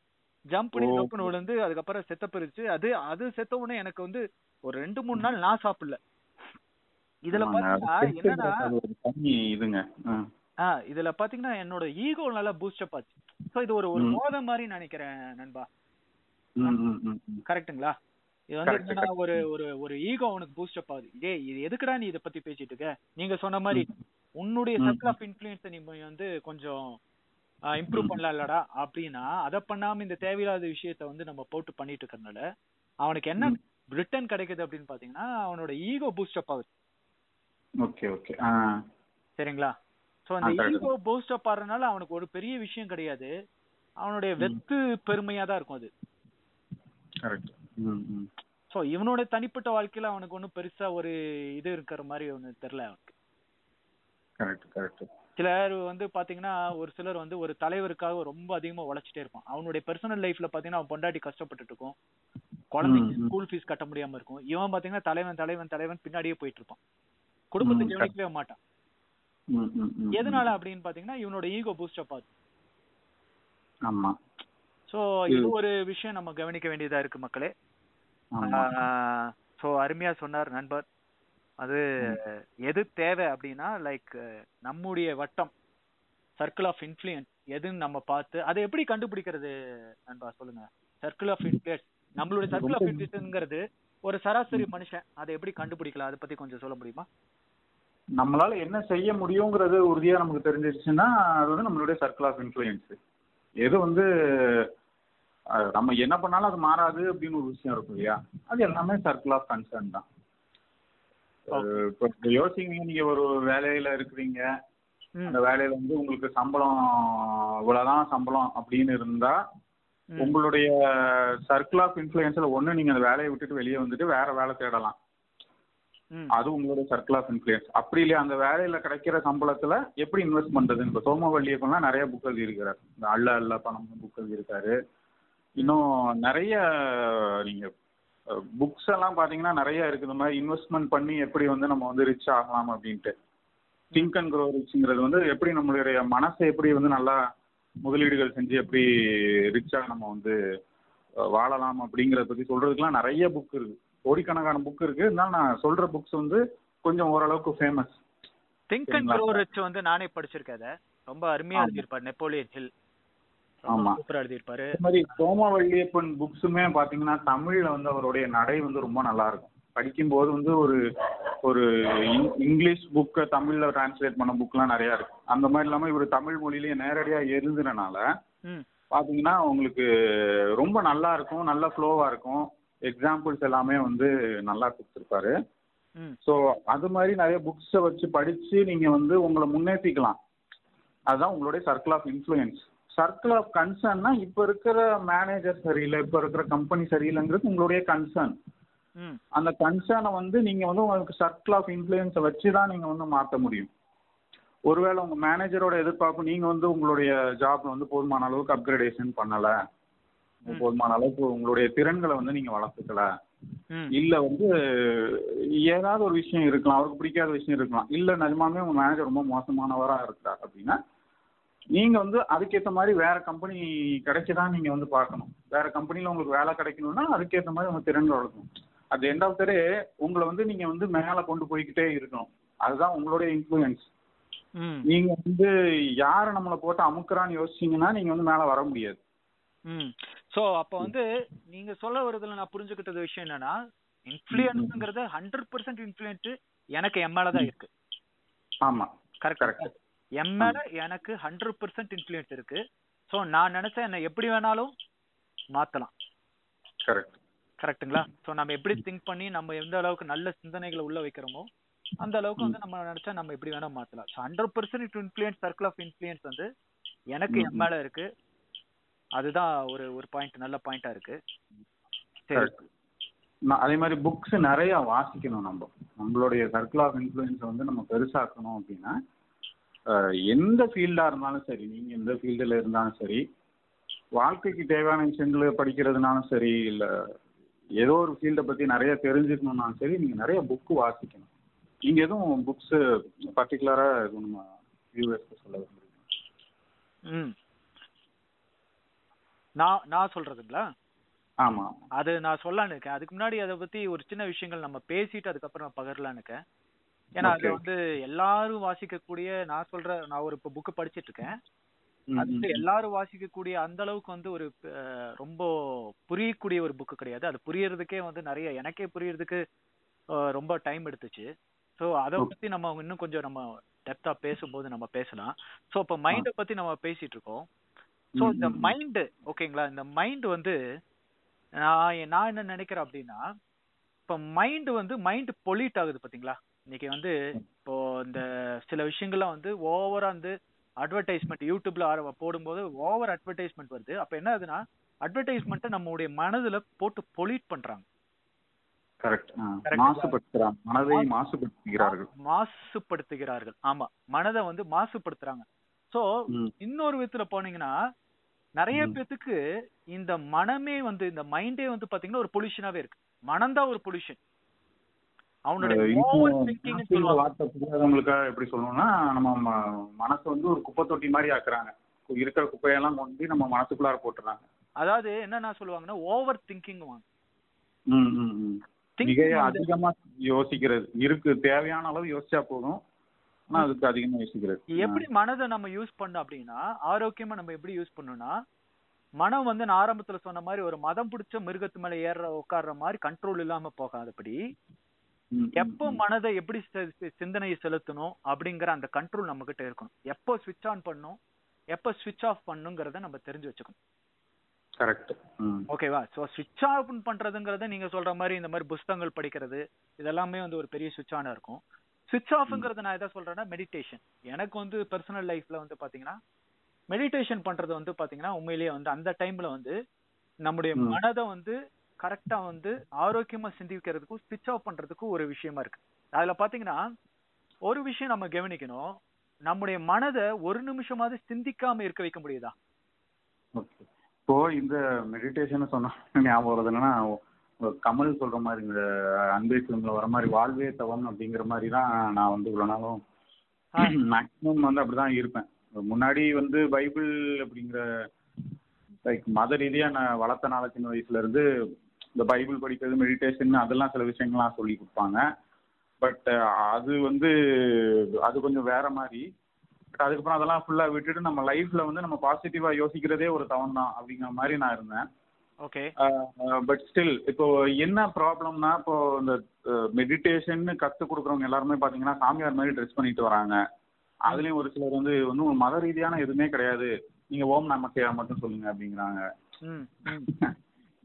ஜம்ப் பண்ணி டொப்புன்னு விழுந்து அதுக்கப்புறம் செத்த பிரிச்சு அது அது செத்த உடனே எனக்கு வந்து ஒரு ரெண்டு மூணு நாள் நான் சாப்பிடல. இதுல பாத்தீங்கன்னா என்னன்னா ஆஹ் இதுல பாத்தீங்கன்னா என்னோட ஈகோ நல்லா பூஸ்ட் அப் ஆச்சு. சோ இது ஒரு ஒரு மோத மாதிரி நினைக்கிறேன் நண்பா, கரெக்டுங்களா? இது வந்து என்னன்னா ஒரு ஒரு ஒரு ஈகோ உனக்கு பூஸ்ட் அப் ஆகுது. இதே இது எதுக்குடா நீ இதை பத்தி பேசிட்டு இருக்க, நீங்க சொன்ன மாதிரி உன்னுடைய சர்க்கிள் ஆஃப் இன்ஃபுளுயன்ஸை நீ வந்து கொஞ்சம் இம்ப்ரூவ் பண்ணலாம் இல்லடா அப்படின்னா அதை பண்ணாம இந்த தேவையில்லாத விஷயத்த வந்து நம்ம போட்டு பண்ணிட்டு இருக்கிறதுனால அவனுக்கு என்ன ரிட்டர்ன் கிடைக்குது அப்படின்னு பாத்தீங்கன்னா அவனோட ஈகோ பூஸ்ட் அப் ஆகுது. ஓகே ஓகே சரிங்களா? ஸோ அந்த ஈகோ பூஸ்ட் அப் ஆறதுனால அவனுக்கு ஒரு பெரிய விஷயம் கிடையாது, அவனுடைய வெத்து பெருமையா தான் இருக்கும் அது. ஸோ இவனோட தனிப்பட்ட வாழ்க்கையில அவனுக்கு ஒன்றும் பெருசா ஒரு இது இருக்கிற மாதிரி ஒன்று தெரியல அவனுக்கு. Correct correct. சிலர் வந்து பாத்தீங்கன்னா ஒரு சிலர் வந்து ஒரு தலைவருக்காக ரொம்ப அதிகமா உழைச்சிட்டே இருப்பான். அவனுடைய பர்சனல் லைஃப்ல பாத்தீங்கன்னா அவன் பொண்டாட்டி கஷ்டப்பட்டுட்டு இருக்கும், குழந்தைக்கு ஸ்கூல் ஃபீஸ் கட்ட முடியாம இருக்கும். இவன் பாத்தீங்கன்னா தலைவன் தலைவன் தலைவன் பின்னாடியே போயிட்டு இருப்பான், குடும்பத்தை கவனிக்கவே மாட்டான். எதனால அப்படின்னு பாத்தீங்கன்னா இவனோட ஈகோ பூஸ்ட் அப் ஆகுது. ஆமா, சோ இது ஒரு விஷயம் நம்ம கவனிக்க வேண்டியதா இருக்கு மக்களே. சோ அருமையா சொன்னார் நண்பர். அது எது தேவை அப்படின்னா லைக் நம்முடைய வட்டம், சர்க்கிள் ஆஃப் இன்ஃப்ளூயன்ஸ் எதுன்னு நம்ம பார்த்து அதை எப்படி கண்டுபிடிக்கிறது நண்பா சொல்லுங்க. சர்க்கிள் ஆஃப் இன்ஃப்ளூயன்ஸ், நம்மளுடைய சர்க்கிள் ஆஃப் இன்ஃப்ளூயன்ஸ்ங்கிறது ஒரு சராசரி மனுஷன், அதை எப்படி கண்டுபிடிக்கலாம், அதை பத்தி கொஞ்சம் சொல்ல முடியுமா? நம்மளால என்ன செய்ய முடியுங்கிறது உறுதியா நமக்கு தெரிஞ்சிருச்சுன்னா அது வந்து நம்மளுடைய சர்க்கிள் ஆஃப் இன்ஃப்ளூயன்ஸ். எது வந்து நம்ம என்ன பண்ணாலும் அது மாறாது அப்படின்னு ஒரு விஷயம் இருக்கும் இல்லையா, அது எல்லாமே சர்க்கிள் ஆஃப் கன்சர்ன் தான். இப்போ யோசிங்க, நீங்க ஒரு வேலையில இருக்கிறீங்க, அந்த வேலையில வந்து உங்களுக்கு சம்பளம் இவ்வளவுதான் சம்பளம் அப்படின்னு இருந்தா உங்களுடைய சர்க்கிள் ஆஃப் இன்ஃப்ளூயன்ஸ்ல ஒண்ணு நீங்க அந்த வேலையை விட்டுட்டு வெளியே வந்துட்டு வேற வேலை தேடலாம், அது உங்களுடைய சர்க்கிள் ஆஃப் இன்ஃப்ளூயன்ஸ். அப்படி இல்லையா அந்த வேலையில கிடைக்கிற சம்பளத்துல எப்படி இன்வெஸ்ட் பண்றது. இப்போ சோமவல்லியப்பெல்லாம் நிறைய புக் எழுதி இருக்கிறார், இந்த அல்ல அல்ல பணம் புக் எழுதி இருக்காரு. இன்னும் நிறைய நீங்க புக்ஸ் எல்லாம் பாத்தீங்கன்னா நிறைய இருக்கு இந்த மாதிரி இன்வெஸ்ட்மெண்ட் பண்ணி எப்படி வந்து நம்ம வந்து ரிச் ஆகலாம் அப்படின்ட்டு. திங்க் அண்ட் க்ரோ ரிச்ங்கிறது வந்து எப்படி நம்மளுடைய மனசை எப்படி வந்து நல்லா முதலீடுகள் செஞ்சு எப்படி ரிச்சா நம்ம வந்து வாழலாம் அப்படிங்கிறத பற்றி சொல்கிறதுக்கெலாம் நிறைய புக் இருக்குது, கோடிக்கணக்கான புக் இருக்குது. இருந்தாலும் நான் சொல்கிற புக்ஸ் வந்து கொஞ்சம் ஓரளவுக்கு famous. Think and grow rich வந்து நானே படிச்சிருக்கேன், ரொம்ப அருமையாக எழுதியிருப்பார் நெப்போலியன் ஹில். ஆமா, சூப்பரா எழுதியிருப்பாரு. இந்த மாதிரி சோமவள்ளியப்பன் புக்ஸுமே பாத்தீங்கன்னா தமிழ்ல வந்து அவருடைய நடை வந்து ரொம்ப நல்லா இருக்கும். படிக்கும்போது வந்து ஒரு ஒரு இங்கிலீஷ் புக்கை தமிழ்ல டிரான்ஸ்லேட் பண்ண புக்லாம் நிறைய இருக்கு. அந்த மாதிரி இல்லாம இவர் தமிழ் மொழியிலேயே நேரடியா எழுதுறனால பாத்தீங்கன்னா உங்களுக்கு ரொம்ப நல்லா இருக்கும், நல்ல ஃப்ளோவா இருக்கும். எக்ஸாம்பிள்ஸ் எல்லாமே வந்து நல்லா கொடுத்துருப்பாரு. ஸோ அது மாதிரி நிறைய புக்ஸை வச்சு படிச்சு நீங்க வந்து உங்களை முன்னேற்றிக்கலாம். அதுதான் உங்களுடைய circle of influence. Circle of கன்சர்ன்னா இப்போ இருக்கிற மேனேஜர் சரியில்லை, இப்போ இருக்கிற கம்பெனி சரியில்லைங்கிறது உங்களுடைய கன்சர்ன். அந்த கன்சர்னை வந்து நீங்கள் வந்து உங்களுக்கு சர்க்கிள் ஆஃப் இன்ஃப்ளூயன்ஸை வச்சு தான் நீங்கள் வந்து மாற்ற முடியும். ஒருவேளை உங்கள் மேனேஜரோட எதிர்பார்ப்பு நீங்கள் வந்து உங்களுடைய ஜாப்ல வந்து போதுமான அளவுக்கு அப்கிரேடேஷன் பண்ணலை, போதுமான அளவுக்கு உங்களுடைய திறன்களை வந்து நீங்கள் வளர்த்துக்கலை, இல்லை வந்து ஏதாவது ஒரு விஷயம் இருக்கலாம், அவருக்கு பிடிக்காத விஷயம் இருக்கலாம், இல்லை நிஜமாவே உங்கள் மேனேஜர் ரொம்ப மோசமானவராக இருக்கிறார் அப்படின்னா நீங்கள் வந்து அதுக்கேற்ற மாதிரி வேறு கம்பெனி கிடைக்கதான் நீங்கள் வந்து பார்க்கணும். வேறு கம்பெனியில் உங்களுக்கு வேலை கிடைக்கணும்னா அதுக்கேற்ற மாதிரி உங்கள் திறன்கள் வளர்க்கணும். அது எண்ட் ஆஃப் த டே உங்களை வந்து நீங்கள் வந்து மேலே கொண்டு போய்கிட்டே இருக்கணும். அதுதான் உங்களுடைய இன்ஃப்ளூயன்ஸ். நீங்கள் வந்து யார் நம்மளை போட்டு அமுக்குறான்னு யோசிச்சிங்கன்னா நீங்கள் வந்து மேலே வர முடியாது. ம் ஸோ அப்போ வந்து நீங்கள் சொல்ல வரதில் நான் புரிஞ்சுக்கிட்டது விஷயம் என்னென்னா, இன்ஃப்ளூயன்ஸுங்கிறது ஹண்ட்ரட் பர்சன்ட் இன்ஃப்ளூயன்ஸு எனக்கு என் மேலே தான் இருக்குது. ஆமாம், கரெக்ட் கரெக்ட் என் மேல எனக்கு ஹண்ட்ரட் பர்சன்ட் இன்ஃப்ளூயன்ஸ் இருக்கு. ஸோ நான் நினைச்சேன் என்ன எப்படி வேணாலும் மாற்றலாம். கரெக்ட் கரெக்டுங்களா? ஸோ நம்ம எப்படி திங்க் பண்ணி நம்ம எந்த அளவுக்கு நல்ல சிந்தனைகளை உள்ள வைக்கிறோமோ அந்த அளவுக்கு வந்து நம்ம நினைச்சா நம்ம எப்படி வேணாலும் மாற்றலாம். So hundred percent influence, circle of influence வந்து எனக்கு என் மேல இருக்கு. அதுதான் ஒரு ஒரு பாயிண்ட், நல்ல பாயிண்டா இருக்கு. சரி, அதே மாதிரி புக்ஸ் நிறைய வாசிக்கணும். நம்ம நம்மளுடைய சர்க்கிள் ஆஃப் இன்ஃப்ளூயன்ஸை வந்து நம்ம பெருசாக்கணும் அப்படின்னா எந்த ஃபீல்டாக இருந்தாலும் சரி, நீங்கள் எந்த ஃபீல்டில் இருந்தாலும் சரி, வாழ்க்கைக்கு தேவையான விஷயங்களை படிக்கிறதுனாலும் சரி, இல்லை ஏதோ ஒரு ஃபீல்டை பற்றி நிறைய தெரிஞ்சுக்கணுன்னாலும் சரி, நீங்கள் நிறைய புக்கு வாசிக்கணும். நீங்கள் எதுவும் புக்ஸு பர்டிகுலராக எதுவும் நம்ம வியூவர்ஸ்க்கு சொல்ல விரும்புறீங்க? ம் நான் நான் சொல்கிறதுங்களா? ஆமாம், அது நான் சொல்லலான்னு இருக்கேன். அதுக்கு முன்னாடி அதை பற்றி ஒரு சின்ன விஷயங்கள் நம்ம பேசிட்டு அதுக்கப்புறம் நான் பகிரலான்னு இருக்கேன். ஏன்னா அது வந்து எல்லாரும் வாசிக்கக்கூடிய, நான் சொல்ற நான் ஒரு இப்போ புக்கு படிச்சுட்டு இருக்கேன், அது வந்து எல்லாரும் வாசிக்கக்கூடிய அந்த அளவுக்கு வந்து ஒரு ரொம்ப புரியக்கூடிய ஒரு புக்கு கிடையாது. அது புரியறதுக்கே வந்து நிறைய எனக்கே புரியறதுக்கு ரொம்ப டைம் எடுத்துச்சு. ஸோ அதை பத்தி நம்ம இன்னும் கொஞ்சம் நம்ம டெப்தா பேசும்போது நம்ம பேசலாம். ஸோ இப்போ மைண்டை பத்தி நம்ம பேசிட்டு இருக்கோம். ஸோ இந்த மைண்டு ஓகேங்களா, இந்த மைண்டு வந்து நான் நான் என்ன நினைக்கிறேன் அப்படின்னா, இப்போ மைண்டு வந்து மைண்டு பொல்யூட் ஆகுது பார்த்தீங்களா. இன்னைக்கு வந்து இப்போ இந்த சில விஷயங்கள்லாம் வந்து ஓவரா வந்து அட்வர்டைஸ்மெண்ட் யூடியூப்ல ஆரம்ப போடும்போது ஓவர் அட்வர்டைஸ்மெண்ட் வருது. அப்ப என்ன ஆகுதுன்னா அட்வர்டைஸ்மெண்ட்டை நம்மளுடைய மனதுல போட்டு பொல்யூட் பண்றாங்க. மாசுபடுத்துகிறார்கள். ஆமா, மனதை வந்து மாசுபடுத்துறாங்க. சோ இன்னொரு விதத்துல போனீங்கன்னா நிறைய பேத்துக்கு இந்த மனமே வந்து இந்த மைண்டே வந்து பாத்தீங்கன்னா ஒரு பொல்யூஷனாவே இருக்கு. மனம்தான் ஒரு பொல்யூஷன். எப்படி சொல்லணும்னா நம்ம மனசு வந்து ஒரு குப்பை தொட்டி மாதிரி ஆக்குறாங்க. இருக்கிற குப்பையெல்லாம் கொண்டு நம்ம மனசுக்குள்ளார போட்டுறாங்க. அதாவது என்னன்னா சொல்லுவாங்கன்னா ஓவர் திங்கிங், அதிகமா யோசிக்கிறது. இருக்கு தேவையான அளவு யோசிச்சா போதும், ஆனா அதுக்கு அதிகமா யோசிக்கிறது. எப்படி மனதை நம்ம யூஸ் பண்ணோம் அப்படின்னா, ஆரோக்கியமா நம்ம எப்படி யூஸ் பண்ணோம்னா, மனம் வந்து நான் ஆரம்பத்துல சொன்ன மாதிரி ஒரு மதம் பிடிச்ச மிருகத்து மேல ஏற உட்கார்ற மாதிரி கண்ட்ரோல் இல்லாம போகாதபடி எப்போ மனதை எப்படி சிந்தனையை செலுத்தணும் அப்படிங்கிற அந்த கண்ட்ரோல் நம்ம கிட்ட இருக்கணும். எப்போ ஸ்விட்ச் ஆன் பண்ணும், எப்போ ஸ்விட்ச் ஆஃப் பண்ணுங்கிறத நம்ம தெரிஞ்சு வச்சுக்கணும். கரெக்ட், ஓகேவா? ஸோ ஸ்விட்ச் ஆஃப் பண்றதுங்கிறத நீங்க சொல்ற மாதிரி இந்த மாதிரி புத்தகங்கள் படிக்கிறது இதெல்லாமே வந்து ஒரு பெரிய ஸ்விட்ச் ஆனா இருக்கும். ஸ்விட்ச் ஆஃப்ங்கிறத நான் எதாவது சொல்றேன்னா மெடிடேஷன். எனக்கு வந்து பர்சனல் லைஃப்ல வந்து பாத்தீங்கன்னா மெடிடேஷன் பண்றது வந்து பாத்தீங்கன்னா உண்மையிலேயே வந்து அந்த டைம்ல வந்து நம்முடைய மனதை வந்து கரெக்டா வந்து ஆரோக்கியமா சிந்திக்கிறதுக்கும் ஸ்விட்ச் ஆஃப் பண்றதுக்கும் ஒரு விஷயமா இருக்கு. அதுல பாத்தீங்கன்னா ஒரு விஷயம் நம்ம கவனிக்கணும், நம்முடைய மனதை ஒரு நிமிஷமாவது சிந்திக்காம இருக்க வைக்க முடியுதா? இப்போ இந்த மெடிடேஷன் சொன்னா ஞாபகம் வருது என்னன்னா, கமல் சொல்ற மாதிரி இந்த அன்பே ஃபிலிம்ல வர மாதிரி வாழ்வே தவம் அப்படிங்கிற மாதிரி தான் நான் வந்து இவ்வளவு நாளும் மேக்சிமம் வந்து அப்படிதான் இருப்பேன். முன்னாடி வந்து பைபிள் அப்படிங்கிற லைக் மத ரீதியாக நான் வளர்த்தனால சின்ன வயசுலேருந்து இந்த பைபிள் படிக்கிறது, மெடிடேஷன், அதெல்லாம் சில விஷயங்கள்லாம் சொல்லி கொடுப்பாங்க. பட் அது வந்து அது கொஞ்சம் வேறு மாதிரி. பட் அதுக்கப்புறம் அதெல்லாம் ஃபுல்லாக விட்டுட்டு நம்ம லைஃப்பில் வந்து நம்ம பாசிட்டிவாக யோசிக்கிறதே ஒரு தவன் தான் அப்படிங்கிற மாதிரி நான் இருந்தேன். ஓகே. பட் ஸ்டில் இப்போ என்ன ப்ராப்ளம்னா, இப்போ இந்த மெடிடேஷன் கற்றுக் கொடுக்குறவங்க எல்லாருமே பார்த்தீங்கன்னா சாமியார் மாதிரி ட்ரெஸ் பண்ணிட்டு வராங்க. அதுலேயும் ஒரு சிலர் வந்து ஒன்றும் மத ரீதியான எதுவுமே கிடையாது, நீங்கள் ஓம் நமக்கே மட்டும் சொல்லுங்க அப்படிங்கிறாங்க.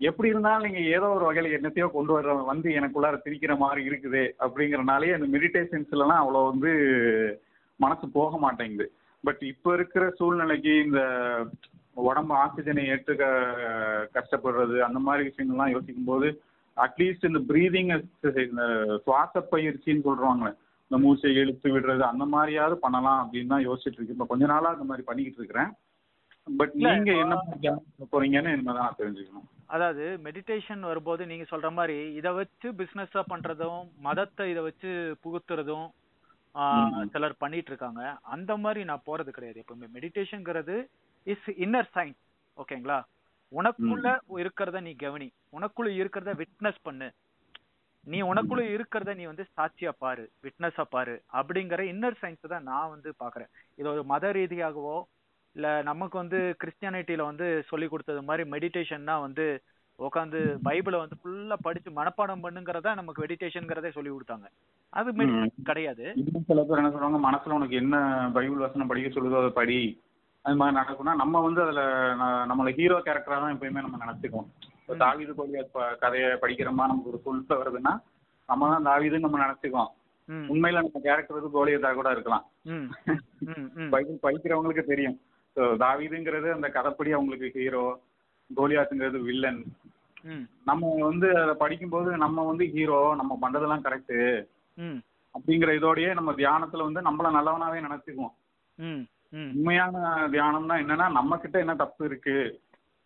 எப்படி இருந்தாலும் நீங்கள் ஏதோ ஒரு வகையில் என்னத்தையோ கொண்டு வர்ற வந்து எனக்குள்ளார திரிக்கிற மாதிரி இருக்குது. அப்படிங்கிறனாலே அந்த மெடிடேஷன்ஸ்லாம் அவ்வளோ வந்து மனசு போக மாட்டேங்குது. பட் இப்போ இருக்கிற சூழ்நிலைக்கு இந்த உடம்பு ஆக்சிஜனை ஏற்றுக்க கஷ்டப்படுறது, அந்த மாதிரி விஷயங்கள்லாம் யோசிக்கும் போது அட்லீஸ்ட் இந்த ப்ரீதிங் எக்ஸசைஸ், இந்த சுவாச பயிற்சின்னு சொல்கிறாங்களே, இந்த மூச்சை இழுத்து விடுறது, அந்த மாதிரியாவது பண்ணலாம் அப்படின்னு தான் யோசிச்சுட்டு இருக்கு. இப்போ கொஞ்ச நாளாக அந்த மாதிரி பண்ணிக்கிட்டு இருக்கிறேன். பட் நீங்கள் என்ன போறீங்கன்னு என்ன தான் தெரிஞ்சுக்கணும். அதாவது மெடிடேஷன் வரும்போது நீங்கள் சொல்கிற மாதிரி இதை வச்சு பிஸ்னஸாக பண்ணுறதும், மதத்தை இதை வச்சு புகுத்துறதும் சிலர் பண்ணிட்டு இருக்காங்க. அந்த மாதிரி நான் போகிறது கிடையாது. எப்பவுமே மெடிடேஷனுங்கிறது இஸ் இன்னர் சயின்ஸ். ஓகேங்களா? உனக்குள்ள இருக்கிறத நீ கவனி, உனக்குள்ள இருக்கிறத விட்னஸ் பண்ணு, நீ உனக்குள்ள இருக்கிறத நீ வந்து சாட்சியா பாரு, விட்னஸா பாரு அப்படிங்கிற இன்னர் சயின்ஸ் தான் நான் வந்து பாக்குறேன். இது ஒரு மத ரீதியாகவோ இல்ல நமக்கு வந்து கிறிஸ்டியானிட்டியில வந்து சொல்லி கொடுத்தது மாதிரி மெடிடேஷன்னா வந்து உட்காந்து பைபிளை வந்து ஃபுல்லா படிச்சு மனப்பாடம் பண்ணுங்கிறத நமக்கு மெடிடேஷன்ங்கிறதே சொல்லி கொடுத்தாங்க. அது மெடிடேஷன் கிடையாது. சில பேர் என்ன சொல்றாங்க, மனசுல உனக்கு என்ன பைபிள் வசனம் படிக்க சொல்லுதோ அதை படி, அது மாதிரி நடக்கும்னா நம்ம வந்து அதில் நம்மளை ஹீரோ கேரக்டராக தான் எப்பயுமே நம்ம நினச்சிக்குவோம். இப்போ தாவீது கோலியாத் கதையை படிக்கிற மாதிரி நமக்கு ஒரு சொல்ல வருதுன்னா நம்ம தான் தாவீதுன்னு நம்ம நினச்சிக்குவோம். உண்மையில் நம்ம கேரக்டர் வந்து கோலியாத்தாக கூட இருக்கலாம். பைபிள் படிக்கிறவங்களுக்கு தெரியும். ஸோ தாவீதுங்கிறது அந்த கதைப்படி அவங்களுக்கு ஹீரோ, கோலியாத்துங்கிறது வில்லன். நம்ம வந்து அதை படிக்கும்போது நம்ம வந்து ஹீரோ, நம்ம பண்ணுறதெல்லாம் கரெக்டு அப்படிங்கிற இதோடையே நம்ம தியானத்தில் வந்து நம்மளை நல்லவனாவே நினச்சிக்குவோம். உண்மையான தியானம்னா என்னன்னா நம்ம கிட்ட என்ன தப்பு இருக்கு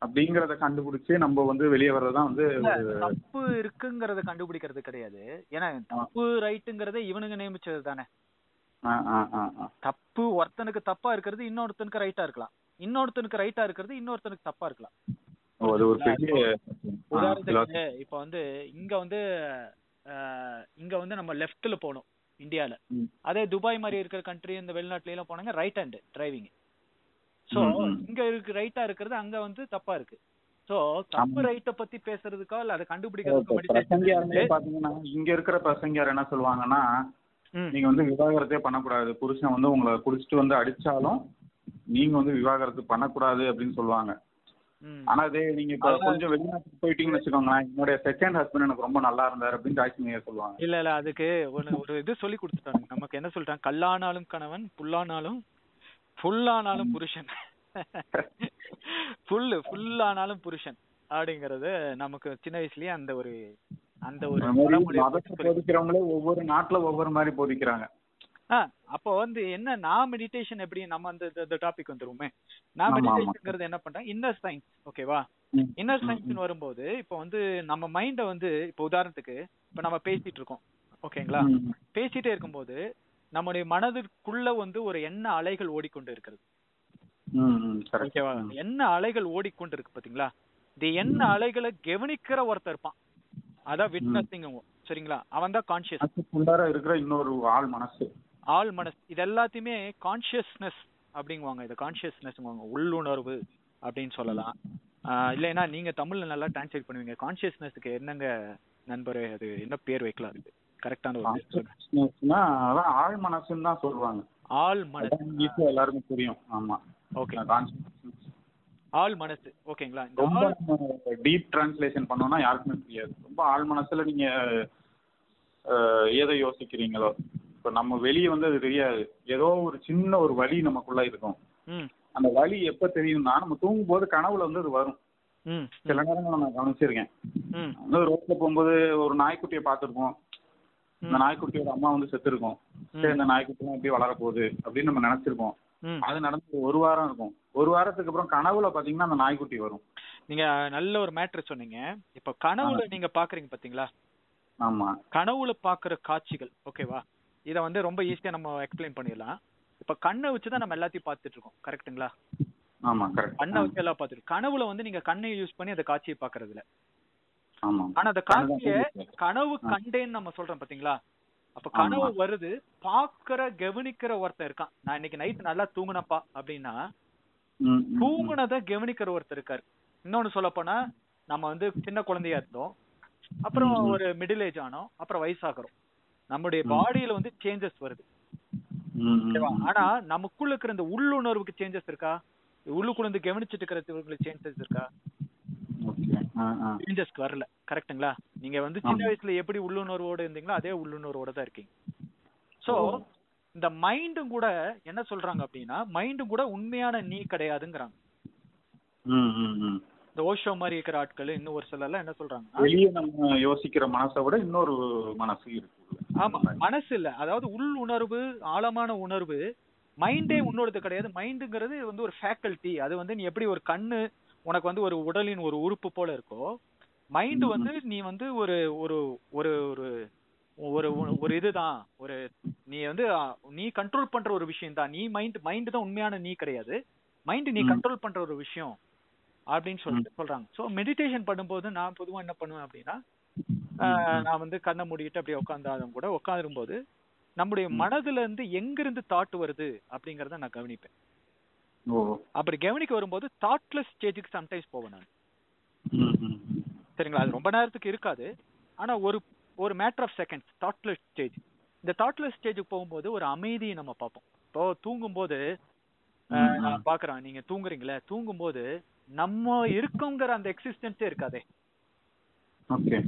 அப்படிங்கறத கண்டுபிடிச்சு நம்ம வந்து வெளியே வர்றதுதான் வந்து தப்பு இருக்குங்கறத கண்டுபிடிக்கிறது கிடையாது. ஏன்னா தப்பு ரைட்டுங்கறத இவனுங்க நியமிச்சது தானே. தப்பு ஒருத்தனுக்கு தப்பா இருக்கிறது இன்னொருத்தனுக்கு ரைட்டா இருக்கலாம், இன்னொருத்தனுக்கு ரைட்டா இருக்கிறது இன்னொருத்தனுக்கு தப்பா இருக்கலாம். உதாரணத்துக்கு இப்ப வந்து இங்க வந்து இங்க வந்து நம்ம லெஃப்ட்ல போனோம் இந்தியால. அதே துபாய் மாதிரி இருக்கிற கண்ட்ரி, இந்த வெளிநாட்டுல எல்லாம் போனாங்க ரைட் ஹேண்ட் டிரைவிங். சோ இங்க இருக்கு ரைட்டா இருக்கிறது, அங்க வந்து தப்பா இருக்கு. சோ தப்பு ரைட்ட பத்தி பேசுறதுக்கோ இல்ல அதை கண்டுபிடிக்கிறதுக்கு பாத்தீங்கன்னா இங்க இருக்கிற பிரசங்கியார் என்ன சொல்லுவாங்கன்னா, நீங்க வந்து விவாகரத்தே பண்ணக்கூடாது, புருஷன் வந்து உங்களை குடிச்சிட்டு வந்து அடிச்சாலும் நீங்க வந்து விவாகரத்து பண்ணக்கூடாது அப்படின்னு சொல்லுவாங்க. ஆனா அதே நீங்க இப்ப கொஞ்சம் வெளிநாட்டுக்கு போயிட்டீங்கன்னு வச்சுக்கோங்க, என்னோட செகண்ட் ஹஸ்பண்ட் எனக்கு ரொம்ப நல்லா இருந்தாரு அப்படின்னு ஜாஸ்தி சொல்லுவாங்க. இல்ல இல்ல அதுக்கு ஒன்னு ஒரு இது சொல்லி கொடுத்துட்டாங்க நமக்கு. என்ன சொல்லிட்டாங்க, கல்லானாலும் கணவன், புல்லானாலும் புல்லானாலும் புருஷன், புல்லு புல்லானாலும் புருஷன் அப்படிங்கறது நமக்கு சின்ன வயசுலயே அந்த ஒரு அந்த ஒரு போதிக்கிறவங்களே ஒவ்வொரு நாட்டுல ஒவ்வொரு மாதிரி போதிக்கிறாங்க. அப்போ வந்து என்ன, நான் மெடிடேஷன் எப்படி நம்ம அந்த டாபிக் வந்துருவோமே, நான் மெடிடேஷன்ங்கிறது என்ன பண்றேன், இன்னர் சயின்ஸ். ஓகேவா? இன்னர் சயின்ஸ்னு வரும்போது இப்போ வந்து நம்ம மைண்டை வந்து இப்போ உதாரணத்துக்கு இப்போ நம்ம பேசிட்டு இருக்கோம். ஓகேங்களா? பேசிட்டே இருக்கும்போது நம்முடைய மனதிற்குள்ள வந்து ஒரு எண்ண அலைகள் ஓடிக்கொண்டு இருக்கிறது. ஓகேவா? எண்ண அலைகள் ஓடிக்கொண்டு இருக்கு பாத்தீங்களா? இந்த எண்ண அலைகளை கவனிக்கிற ஒருத்தர் இருப்பான், அதான் விட்னஸிங். சரிங்களா? அவன் தான் கான்சியஸ் இருக்கிற இன்னொரு ஆள் மனசு, ஆள் மனசு. இது எல்லாத்தையுமே கான்சியஸ்னஸ் அப்படிங்குவாங்க. இது கான்சியஸ்னஸ்ங்குவாங்க, உள்ளுணர்வு அப்படின்னு சொல்லலாம். இல்லைன்னா நீங்க தமிழ்ல நல்லா டிரான்ஸ்லேட் பண்ணுவீங்க. கான்சியஸ்னஸ்க்கு என்னங்க நண்பரே, அது என்ன பேர் வைக்கலாம்? இருக்கு கரெக்டான ஒரு ஆள் மனசுன்னு தான் சொல்லுவாங்க. ஆள் மனசு எல்லாருக்கும் புரியும். ஆமா, ஓகே, ஆள் மனசு. ஓகேங்களா? ரொம்ப டீப் டிரான்ஸ்லேஷன் பண்ணோம்னா யாருக்குமே புரியாது. ரொம்ப ஆள் மனசுல நீங்க ஏதோ யோசிக்கிறீங்களோ, இப்போ நம்ம வெளியே வந்து அது தெரியாது. ஏதோ ஒரு சின்ன ஒரு வலி நமக்குள்ள இருக்கும். அந்த வலி எப்போ தெரியும்னா, நம்ம தூங்கும் போது கனவுல வந்து அது வரும். சில நேரங்கள் நான் கவனிச்சிருக்கேன். வந்து ரோட்ல போகும்போது ஒரு நாய்க்குட்டியை பார்த்துருப்போம். இந்த நாய்க்குட்டியோட அம்மா வந்து செத்துருக்கோம். சரி, இந்த நாய்க்குட்டிலாம் எப்படி வளரப்போகுது அப்படின்னு நம்ம நினைச்சிருக்கோம். அது நடந்து ஒரு வாரம் இருக்கும். ஒரு வாரத்துக்கு அப்புறம் கனவுல பாத்தீங்கன்னா அந்த நாய்க்குட்டி வரும். நீங்க நல்ல ஒரு மேட்டர் சொன்னீங்க. இப்ப கனவுல நீங்க பாக்குறீங்க பாத்தீங்களா? ஆமா, கனவுல பாக்குற காட்சிகள். ஓகேவா? இதை வந்து ரொம்ப ஈஸியா நம்ம எக்ஸ்பிளைன் பண்ணிடலாம். இப்ப கண்ணை வச்சுதான் நம்ம எல்லாத்தையும் பார்த்துட்டு இருக்கோம். கரெக்டுங்களா? கண்ணை வச்சு எல்லாம் பாத்துருக்கு. கனவுல வந்து நீங்க கண்ணை யூஸ் பண்ணி அந்த காட்சியை பாக்குறதுல, ஆனா அந்த காட்சிய கனவு கண்டேன்னு நம்ம சொல்றோம் பாத்தீங்களா. அப்ப கனவு வருது, பாக்குற கவனிக்கிற ஒருத்தர் இருக்கான். நான் இன்னைக்கு நைட் நல்லா தூங்குனப்பா அப்படின்னா தூங்குனத கவனிக்கிற ஒருத்தர் இருக்காரு. இன்னொன்னு சொல்ல போனா நம்ம வந்து சின்ன குழந்தையா இருந்தோம், அப்புறம் ஒரு மிடில் ஏஜ் ஆனோம், அப்புறம் வயசாகிறோம். நம்முடைய பாடியில வந்து சேஞ்சஸ் வருது. ஆனா நமக்குள்ள இருக்கிற இந்த உள்ளுணர்வுக்கு சேஞ்சஸ் இருக்கா? உள்ளுக்குள்ள இருந்து கவனிச்சுட்டு இருக்கிற சேஞ்சஸ் இருக்கா? சேஞ்சஸ் வரல. கரெக்டுங்களா? நீங்க வந்து சின்ன வயசுல எப்படி உள்ளுணர்வோட இருந்தீங்களோ அதே உள்ளுணர்வோட தான் இருக்கீங்க. சோ இந்த மைண்டும் கூட என்ன சொல்றாங்க அப்படின்னா, மைண்டும் கூட உண்மையான நீ கிடையாதுங்கிறாங்க. இந்த ஓஷோ மாதிரி இருக்கிற ஆட்கள் இன்னும் ஒரு சில என்ன சொல்றாங்க, யோசிக்கிற மனசை விட இன்னொரு மனசு இருக்கு. ஆமா, மனசு இல்ல, அதாவது உள் உணர்வு, ஆழமான உணர்வு. மைண்டே உன்னோடது கிடையாது. மைண்டுங்கிறது வந்து ஒரு ஃபேக்கல்டி. அது வந்து நீ எப்படி ஒரு கண்ணு உனக்கு வந்து ஒரு உடலின் ஒரு உறுப்பு போல இருக்கோ, மைண்டு வந்து நீ வந்து ஒரு ஒரு ஒரு ஒரு ஒரு இதுதான், ஒரு நீ வந்து நீ கண்ட்ரோல் பண்ற ஒரு விஷயம் தான் நீ. மைண்ட் மைண்டு தான் உண்மையான நீ கிடையாது. மைண்ட் நீ கண்ட்ரோல் பண்ற ஒரு விஷயம் அப்படின்னு சொல்லிட்டு சொல்றாங்க. ஸோ மெடிடேஷன் பண்ணும்போது நான் பொதுவாக என்ன பண்ணுவேன் அப்படின்னா, நான் வந்து கண்ணை மூடிக்கிட்டு அப்படியே உட்காந்தாலும் கூட உட்காந்துரும் போது நம்முடைய மனதுல இருந்து எங்கிருந்து தாட் வருது அப்படிங்கறத நான் கவனிப்பேன். அப்படி கவனிக்க வரும்போது தாட்லெஸ் ஸ்டேஜுக்கு சம்டைம்ஸ் போவேன் நான். சரிங்களா? அது ரொம்ப நேரத்துக்கு இருக்காது, ஆனா ஒரு ஒரு matter of seconds thoughtless stage. இந்த தாட்லெஸ் ஸ்டேஜுக்கு போகும்போது ஒரு அமைதியை நம்ம பார்ப்போம். இப்போ தூங்கும்போது நான் பாக்குறேன், நீங்க தூங்குறீங்களே, தூங்கும்போது நம்ம இருக்கோங்கிற அந்த எக்ஸிஸ்டன்ஸே இருக்காதே.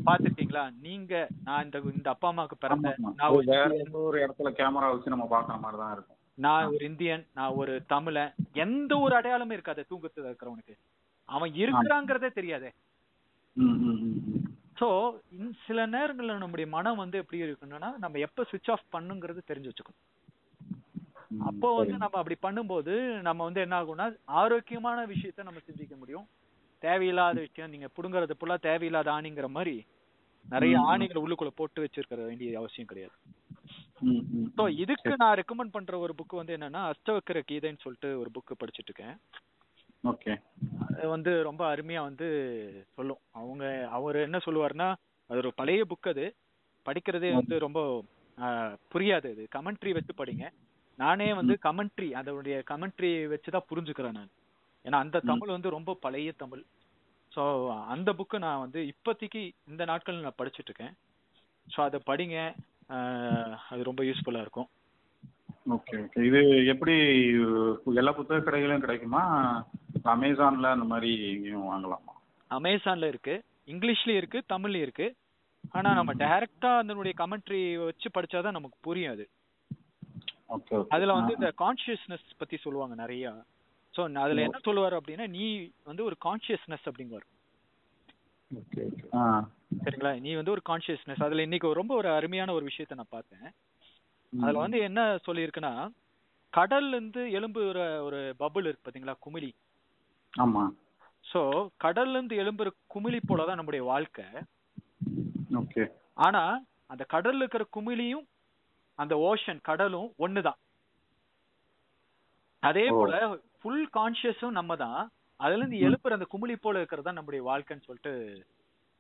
பாத்துட்டீங்களா நீங்க? நான் இந்த அப்பா அம்மாவுக்கு பிறந்த, நான் ஒரு இடத்துல கேமரா வச்சு நம்ம பாக்குற மாதிரி தான் இருக்கும். நான் ஒரு இந்தியன், நான் ஒரு தமிழன், எந்த ஒரு அடையாளமே இருக்காது தூங்கத்துல இருக்கிறவனுக்கு. அவன் இருக்கிறாங்கிறதே தெரியாதே. சோ சில நேரங்கள்ல நம்முடைய மனம் வந்து எப்படி இருக்கணும்னா, நம்ம எப்ப சுவிட்ச் ஆஃப் பண்ணுங்கிறது தெரிஞ்சு வச்சுக்கணும். அப்போ வந்து நம்ம அப்படி பண்ணும்போது நம்ம வந்து என்ன ஆகும்னா, ஆரோக்கியமான விஷயத்த நம்ம சிந்திக்க முடியும். தேவையில்லாத விஷயம் நீங்க புடுங்கறது புள்ள தேவையில்லாத ஆணிங்கிற மாதிரி நிறைய ஆணிகளை உள்ளுக்குள்ள போட்டு வச்சிருக்கிற வேண்டிய அவசியம் கிடையாது. சோ இதுக்கு நான் ரெக்கமெண்ட் பண்ற ஒரு புக் வந்து என்னன்னா, அஷ்டவக்கர கீதைன்னு சொல்லிட்டு ஒரு புக் படிச்சுட்டு இருக்கேன். ஓகே, அது வந்து ரொம்ப அருமையா வந்து சொல்லும். அவங்க அவர் என்ன சொல்லுவாருன்னா, அது ஒரு பழைய புக், அது படிக்கிறதே வந்து ரொம்ப புரியாது. இது கமெண்ட்ரி வச்சு படிங்க. நானே வந்து கமெண்ட்ரி, அதனுடைய கமெண்ட்ரி வச்சுதான் புரிஞ்சுக்கிறேன் நான். ஏன்னா அந்த தமிழ் வந்து ரொம்ப பழைய தமிழ். ஸோ அந்த புக்கு நான் வந்து இப்போதைக்கு இந்த நாட்கள் நான் படிச்சுட்டு இருக்கேன். ஸோ அதை படிங்க, அது ரொம்ப யூஸ்ஃபுல்லாக இருக்கும். Okay okay. இது எப்படி எல்லா புத்தக கடைகளும் கிடைக்குமா? அமேசான்ல அந்த மாதிரி வாங்கலாமா? அமேசான்ல இருக்கு, இங்கிலீஷ்லயும் இருக்கு, தமிழ்லயும் இருக்கு. ஆனா நம்ம டைரக்டா அதனுடைய கமெண்ட்ரி வச்சு படிச்சாதான் நமக்கு புரியும் அது. அதுல வந்து இந்த கான்சியஸ்னஸ் பத்தி சொல்லுவாங்க நிறைய. சோ அதுல என்ன சொல்லுவாரு அப்படின்னா, நீ வந்து ஒரு கான்சியஸ்னஸ் அப்படிங்குவாரு. சரிங்களா? நீ வந்து ஒரு கான்சியஸ்னஸ். அதுல இன்னைக்கு ரொம்ப ஒரு அருமையான ஒரு விஷயத்த நான் பார்த்தேன். அதுல வந்து என்ன சொல்லியிருக்குன்னா, கடல்ல இருந்து எலும்புற ஒரு பபுள் இருக்கு பாத்தீங்களா, குமிழி. ஆமா. சோ கடல்ல இருந்து எலும்புற குமிழி போலதான் நம்முடைய வாழ்க்கை. ஓகே. ஆனா அந்த கடல்ல இருக்கிற குமிழியும் அந்த ஓஷன் கடலும் ஒண்ணுதான். அதே போல ஃபுல் கான்சியஸும் நம்ம தான். அதுல இருந்து எழுப்புற அந்த குமிழி போல இருக்கிறதா நம்முடைய வாழ்க்கைன்னு சொல்லிட்டு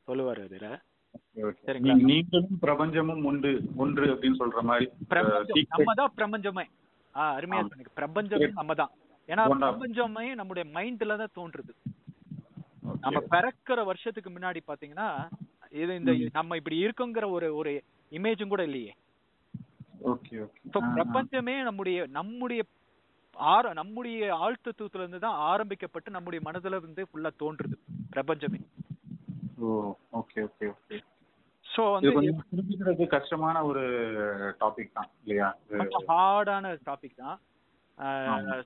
சொல்லுவாரு அதுல. நீங்களும் பிரபஞ்சமும் ஒன்று ஒன்று அப்படின்னு சொல்ற மாதிரி, நம்மதான் பிரபஞ்சமே. ஆஹ் அருமையா சொன்னீங்க. பிரபஞ்சமே நம்மதான். ஏன்னா பிரபஞ்சமே நம்முடைய மைண்ட்ல தான் தோன்றுது. நம்ம பிறக்கிற வருஷத்துக்கு முன்னாடி பாத்தீங்கன்னா இது இந்த நம்ம இப்படி இருக்குங்கிற ஒரு ஒரு இமேஜும் கூட இல்லையே. பிரபஞ்சமே நம்முடைய நம்முடைய ஆர நம்முடைய ஆழ்த்தத்துவத்துல இருந்து தான் ஆரம்பிக்கப்பட்டு நம்முடைய மனதுல இருந்து ஃபுல்லா தோன்றுது பிரபஞ்சமே. கஷ்டமான ஒரு டாபிக் தான் இல்லையா? ஹார்டான டாபிக் தான்.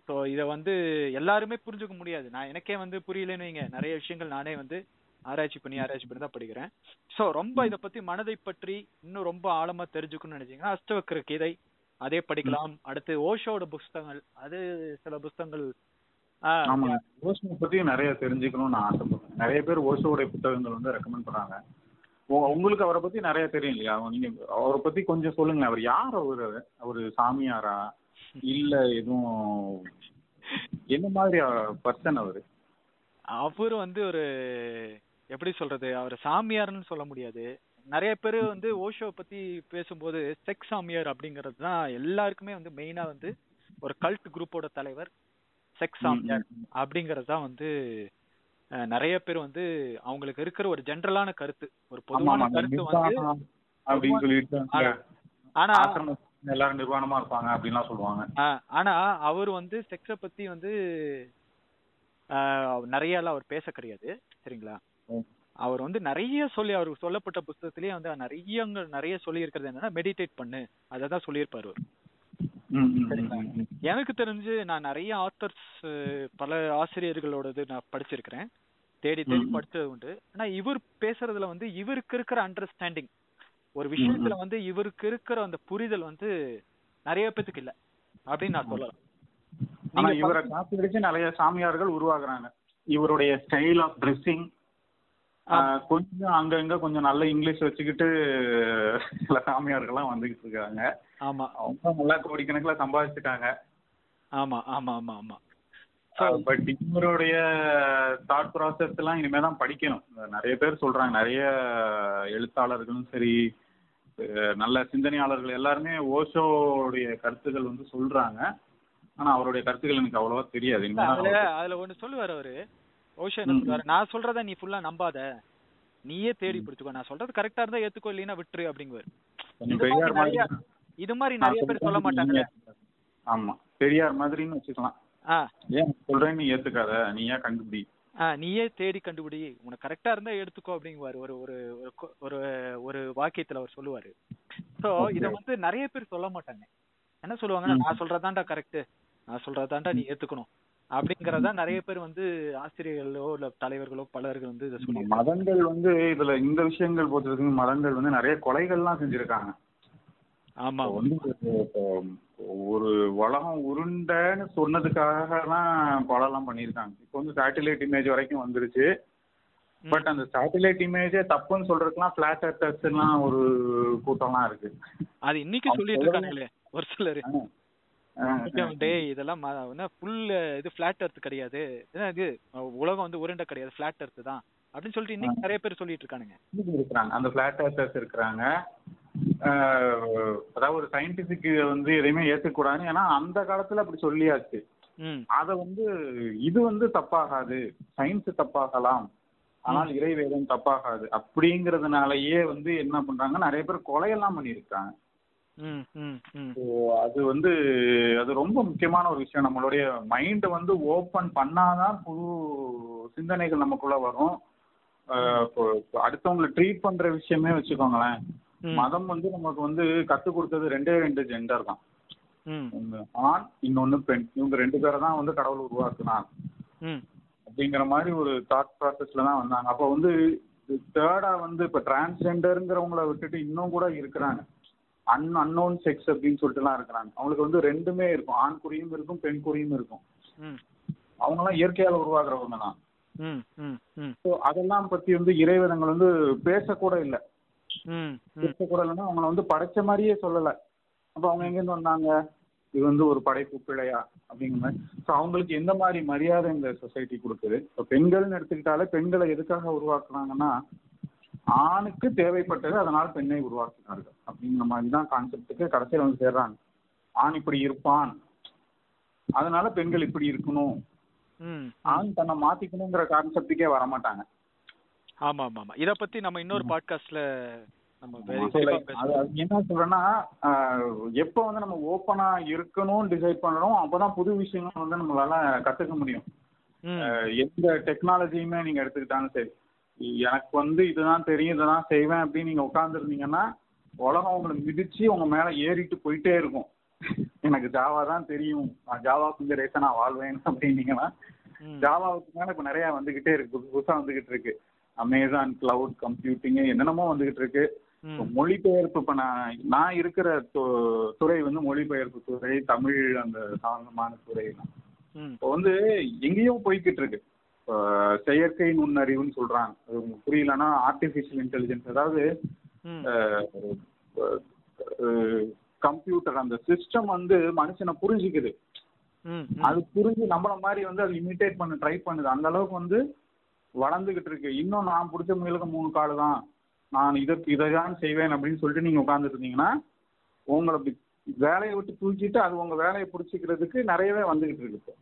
சோ இத வந்து எல்லாருமே புரிஞ்சுக்க முடியாது. நான் எனக்கே வந்து புரியலன்னு வைங்க, நிறைய விஷயங்கள் நானே வந்து ஆராய்ச்சி பண்ணி ஆராய்ச்சி பண்ணி தான் படிக்கிறேன். ஸோ ரொம்ப இதை பத்தி, மனதை பற்றி இன்னும் ரொம்ப ஆழமா தெரிஞ்சுக்கணும்னு நினைச்சீங்கன்னா அஷ்டவக்கர கீதை அதே படிக்கலாம். அடுத்து ஓஷோட புஸ்தகங்கள், அது சில புஸ்தகங்கள் பத்தி நிறைய தெரிஞ்சுக்கணும்னு நான் ஆசைப்படுறேன். நிறைய பேர் ஓஷோட புத்தகங்கள் வந்து ரெக்கமெண்ட் பண்றாங்க. உங்களுக்கு அவரை பத்தி நிறைய தெரியும் இல்லையா? நீங்க அவரை பத்தி கொஞ்சம் சொல்லுங்களேன். அவர் யார்? அவரு அவரு சாமியாரா இல்ல எதுவும் என்ன மாதிரி பர்சன் அவரு? அவரு வந்து ஒரு எப்படி சொல்றது, அவர் சாமியார்னு சொல்ல முடியாது. நிறைய பேர் வந்து ஓஷோ பத்தி பேசும்போது செக்ஸ் சாமியார் அப்படிங்கிறது தான் எல்லாருக்குமே வந்து மெயினா வந்து ஒரு கல்ட் குரூப்போட தலைவர் செக்ஸ் சாமியார் அப்படிங்கறது தான் வந்து நிறைய பேர் வந்து அவங்களுக்கு இருக்கிற ஒரு ஜெனரலான கருத்து, ஒரு பொதுவான கருத்து வந்து அப்படின்னு சொல்லிட்டு. ஆனா எல்லாரும் நிர்வாணமா இருப்பாங்க அப்படின்லாம் சொல்லுவாங்க. ஆனா அவர் வந்து செக்ஸ பத்தி வந்து நிறைய அவர் பேச கிடையாது, சரிங்களா? அவர் வந்து நிறைய சொல்லி, அவர் சொல்லப்பட்ட புத்தகத்திலேயே வந்து நிறைய நிறைய சொல்லி இருக்கிறது என்னன்னா மெடிடேட் பண்ணு, அதான் சொல்லியிருப்பாரு. எனக்கு தெரிஞ்சு நான் நிறைய ஆத்தர்ஸ், பல ஆசிரியர்களோடது நான் படிச்சிருக்கிறேன், தேடி தேடி படிச்சது உண்டு. ஆனா இவர் பேசுறதுல வந்து இவருக்கு இருக்கிற அண்டர்ஸ்டாண்டிங், ஒரு விஷயத்துல வந்து இவருக்கு இருக்கிற அந்த புரிதல் வந்து நிறைய பேத்துக்கு இல்ல அப்படின்னு நான் சொல்லலாம். ஆனா இவரை காப்பி அடிச்சு நிறைய சாமியார்கள் உருவாக்குறாங்க. இவருடைய ஸ்டைல் ஆஃப் ட்ரெஸ்ஸிங், கொஞ்சம் அங்கங்க கொஞ்சம் நல்ல இங்கிலீஷ் வச்சுக்கிட்டு சில சாமியார்கள்லாம் வந்துகிட்டு இருக்காங்க. ஆமா, அவங்க நல்லா கோடிக்கணக்கில் சம்பாதிச்சுட்டாங்க. ஆமா ஆமா ஆமா ஆமா. பட் இவருடைய தாட் ப்ராசஸ் எல்லாம் இனிமேதான் படிக்கணும். நிறைய பேர் சொல்றாங்க, நிறைய எழுத்தாளர்களும் சரி, நல்ல சிந்தனையாளர்கள் எல்லாருமே ஓஷோடைய கருத்துக்கள் வந்து சொல்றாங்க. ஆனா அவருடைய கருத்துக்கள் எனக்கு அவ்வளவா தெரியாது. அதுல ஒண்ணு சொல்லுவாரு அவரு, ஓஷோ என்ன சொல்லுவாரு, நான் சொல்றத நீ ஃபுல்லா நம்பாத, நீயே தேடி பிடிச்சுக்கோ, நான் சொல்றது கரெக்டா இருந்தா ஏத்துக்கோ, இல்லைன்னா விட்டுரு அப்படிங்குவாரு. இது மாதிரி நிறைய பேர் சொல்ல மாட்டாங்க. ஆமா, பெரியார் மாதிரின்னு வச்சுக்கலாம். ஏன் சொல்றேன், நீ ஏத்துக்காத, நீயா கண்டுபிடி, நீயே தேடி கண்டுபிடி, உனக்கு கரெக்டா இருந்தா எடுத்துக்கோ அப்படிங்குவாரு ஒரு ஒரு ஒரு வாக்கியத்துல அவர் சொல்லுவாரு. சோ இத வந்து நிறைய பேர் சொல்ல மாட்டாங்க. என்ன சொல்லுவாங்கன்னா, நான் சொல்றதாண்டா கரெக்ட், நான் சொல்றதாண்டா நீ ஏத்துக்கணும் அப்படிங்கறதா நிறைய பேர் வந்து ஆசிரியர்களோ இல்ல தலைவர்களோ பலர்கள் வந்து இதை சொல்லி. மதங்கள் வந்து இதுல இந்த விஷயங்கள் பொறுத்தவரைக்கும் மதங்கள் வந்து நிறைய கொலைகள்லாம் செஞ்சிருக்காங்க. ஆமா, ஒரு உலகம் உருண்டன்னு சொன்னதுக்காக எல்லாம் கொலை எல்லாம் பண்ணிருக்காங்க. இப்ப வந்து சேட்டலைட் இமேஜ் வரைக்கும் வந்துருச்சு. பட் அந்த சேட்டலைட் இமேஜே தப்புன்னு சொல்றதுக்குலாம் பிளாட் எர்த்தர்ஸ் எல்லாம் ஒரு கூட்டம்லாம் இருக்கு. அது இன்னைக்கு சொல்லிட்டு இருக்காங்களே ஒரு சிலர், டேய் இதெல்லாம் ஃபுல் இது பிளாட் எர்த் கிடையாது, இது உலகம் வந்து உருண்டை கிடையாது, பிளாட் எர்த் தான் அப்படின்னு சொல்லிட்டு இன்னைக்கு நிறைய பேர் சொல்லிட்டு இருக்கானுங்க. அந்த பிளாட் எர்த்தர்ஸ் இருக்கிறாங்க. அதாவது ஒரு சயின்டிபிக் வந்து எதையுமே ஏத்துக்கூடாதுன்னு, ஏன்னா அந்த காலத்துல அப்படி சொல்லியாச்சு. அத வந்து இது வந்து தப்பாகாது, சயின்ஸ் தப்பாகலாம் ஆனால் இறைவேதம் தப்பாகாது அப்படிங்கறதுனாலயே வந்து என்ன பண்றாங்க, நிறைய பேர் கொலையெல்லாம் பண்ணிருக்காங்க. அது வந்து அது ரொம்ப முக்கியமான ஒரு விஷயம். நம்மளுடைய மைண்ட் வந்து ஓபன் பண்ணாதான் புது சிந்தனைகள் நமக்குள்ள வரும். அடுத்தவங்களை ட்ரீட் பண்ற விஷயமே வச்சுக்கோங்களேன், மதம் வந்து நமக்கு வந்து கத்து கொடுத்தது ரெண்டே ரெண்டு ஜெண்டர் தான், ஆண் இன்னொன்னு பெண், இவங்க ரெண்டு பேரை தான் வந்து கடவுள் உருவாக்குனான் அப்படிங்கிற மாதிரி ஒரு தாட் ப்ராசஸ்ல தான் வந்தாங்க. அப்போ வந்து தேர்டா வந்து இப்ப டிரான்ஸ்ஜெண்டருங்கிறவங்கள விட்டுட்டு இன்னும் கூட இருக்கிறாங்க, அன் அன்னோன் செக்ஸ் அப்படின்னு சொல்லிட்டு எல்லாம் இருக்கிறாங்க. அவங்களுக்கு வந்து ரெண்டுமே இருக்கும், ஆண் குறியும் இருக்கும் பெண் குறியும் இருக்கும். அவங்க எல்லாம் இயற்கையால உருவாக்குறவங்க தான். அதெல்லாம் பத்தி வந்து இறைவனங்கள் வந்து பேசக்கூட இல்லை, கூட இல்லைன்னா அவங்கள வந்து படைச்ச மாதிரியே சொல்லல. அப்ப அவங்க எங்கேருந்து வந்தாங்க, இது வந்து ஒரு படைப்பு பிழையா அப்படிங்கிற மாதிரி. ஸோ அவங்களுக்கு எந்த மாதிரி மரியாதை இந்த சொசைட்டி கொடுக்குது? இப்போ பெண்கள்னு எடுத்துக்கிட்டாலே பெண்களை எதுக்காக உருவாக்குனாங்கன்னா, ஆணுக்கு தேவைப்பட்டது அதனால பெண்ணை உருவாக்கினார்கள் அப்படிங்கிற மாதிரி தான் கான்செப்டுக்கு கடைசியில் வந்து சேர்றாங்க. ஆண் இப்படி இருப்பான் அதனால பெண்கள் இப்படி இருக்கணும், ஆண் தன்னை மாத்திக்கணுங்கிற கான்செப்டுக்கே வரமாட்டாங்க. ஆமா ஆமா ஆமா. இத பத்தி நம்ம இன்னொரு பாட்காஸ்ட்ல நம்ம என்ன சொல்றேன்னா, எப்ப வந்து நம்ம ஓபனா இருக்கணும் டிசைட் பண்றோம் அப்பதான் புது விஷயங்கள் வந்து நம்மளால கத்துக்க முடியும். எந்த டெக்னாலஜியுமே நீங்க எடுத்துக்கிட்டாலும் சரி, எனக்கு வந்து இதுதான் தெரியும் இதுதான் செய்வேன் அப்படின்னு நீங்க உட்கார்ந்து இருந்தீங்கன்னா உலகம் உங்களை மிதிச்சு உங்க மேல ஏறிட்டு போயிட்டே இருக்கும். எனக்கு ஜாவா தான் தெரியும், நான் ஜாவா கொஞ்ச ரேசா நான் வாழ்வேன் அப்படின்னீங்கன்னா ஜாவாவுக்கு மேல இப்ப நிறைய வந்துகிட்டே இருக்கு, புதுசு புதுசா வந்துகிட்டு இருக்கு. அமேசான் கிளவுட் கம்ப்யூட்டிங் என்னென்னமோ வந்துகிட்டு இருக்கு. மொழிபெயர்ப்பு, இப்ப நான் நான் இருக்கிற துறை வந்து மொழிபெயர்ப்பு துறை, தமிழ் அந்த சாதாரணமான துறை தான் இப்போ வந்து எங்கேயும் போய்கிட்டு இருக்கு. செயற்கை நுண்ணறிவுன்னு சொல்றாங்க, உங்களுக்கு புரியலன்னா ஆர்டிபிஷியல் இன்டெலிஜென்ஸ், அதாவது கம்ப்யூட்டர் அந்த சிஸ்டம் வந்து மனுஷனை புரிஞ்சுக்குது. அது புரிஞ்சு நம்மள மாதிரி வந்து அது இமிட்டேட் பண்ண ட்ரை பண்ணுது. அந்த அளவுக்கு வந்து வளர்ந்துகிட்டு இருக்கு. இன்னும் நான் பிடிச்ச முயலுக்கு மூணு காடு தான், நான் இதற்கு இதை தான் செய்வேன் அப்படின்னு சொல்லிட்டு நீங்க உட்கார்ந்துட்டு இருந்தீங்கன்னா உங்களை வேலையை விட்டு தூக்கிட்டு அது உங்க வேலையை பிடிச்சிக்கிறதுக்கு நிறையவே வந்துகிட்டு இருக்கு.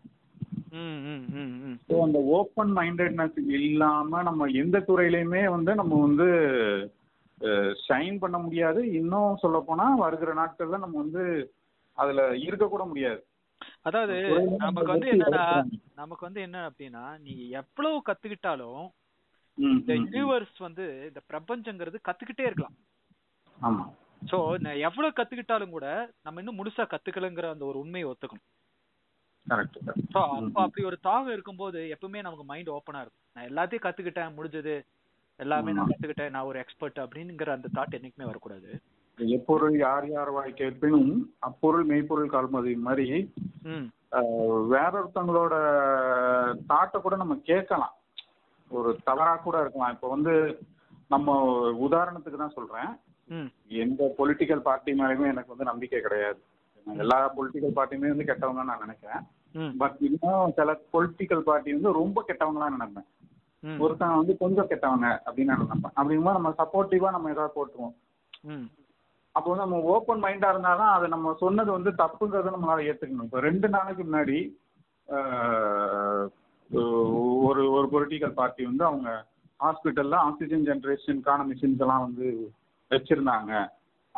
அந்த ஓப்பன் மைண்டட்னஸ் இல்லாம நம்ம எந்த துறையிலயுமே வந்து நம்ம வந்து ஷைன் பண்ண முடியாது. இன்னும் சொல்ல போனா வருகிற நாட்கள்ல நம்ம வந்து அதுல இருக்க கூட முடியாது. அதாவது நமக்கு வந்து என்னன்னா நமக்கு வந்து என்ன அப்படின்னா நீங்க எவ்வளவு கத்துக்கிட்டாலும் இந்த யூனிவர்ஸ் வந்து இந்த பிரபஞ்சங்கிறது கத்துக்கிட்டே இருக்கலாம். ஆமா, சோ நான் எவ்வளவு கத்துக்கிட்டாலும் கூட நம்ம இன்னும் முழுசா கத்துக்கலங்கிற அந்த ஒரு உண்மையை ஒத்துக்கணும். சோ அப்ப அப்படி ஒரு தாகம் இருக்கும்போது எப்பவுமே நமக்கு மைண்ட் ஓப்பனா இருக்கும். நான் எல்லாத்தையும் கத்துக்கிட்டேன், முடிஞ்சது, எல்லாமே நான் கத்துக்கிட்டேன், நான் ஒரு எக்ஸ்பர்ட் அப்படிங்கிற அந்த தாட் என்னைக்குமே வரக்கூடாது. எப்பொருள் யார் யார் வாய் கேட்பினும் அப்பொருள் மெய்ப்பொருள் கால்மதி மாதிரி வேற ஒருத்தவங்களோட தாட்டை கூட நம்ம கேட்கலாம், ஒரு தவறா கூட இருக்கலாம். இப்ப வந்து நம்ம உதாரணத்துக்கு தான் சொல்றேன், எந்த பொலிட்டிக்கல் பார்ட்டி மேலயுமே எனக்கு வந்து நம்பிக்கை கிடையாது. எல்லா பொலிட்டிக்கல் பார்ட்டியுமே வந்து கெட்டவங்க நான் நினைக்கிறேன். பட் இன்னும் சில பொலிட்டிக்கல் பார்ட்டி வந்து ரொம்ப கெட்டவங்களா நினைப்பேன், ஒருத்தவங்க வந்து கொஞ்சம் கெட்டவங்க அப்படின்னு நான் நினைப்பேன். அப்படிங்கும்போது நம்ம சப்போர்ட்டிவா நம்ம ஏதாவது போட்டுருவோம். அப்போ வந்து நம்ம ஓப்பன் மைண்டா இருந்தால்தான் அதை நம்ம சொன்னது வந்து தப்புங்கிறத நம்மளால ஏத்துக்கணும். இப்போ ரெண்டு நாளைக்கு முன்னாடி ஒரு ஒரு பொலிட்டிக்கல் பார்ட்டி வந்து அவங்க ஹாஸ்பிட்டல்ல ஆக்சிஜன் ஜென்ரேஷனுக்கான மிஷின்ஸ் எல்லாம் வந்து வச்சிருந்தாங்க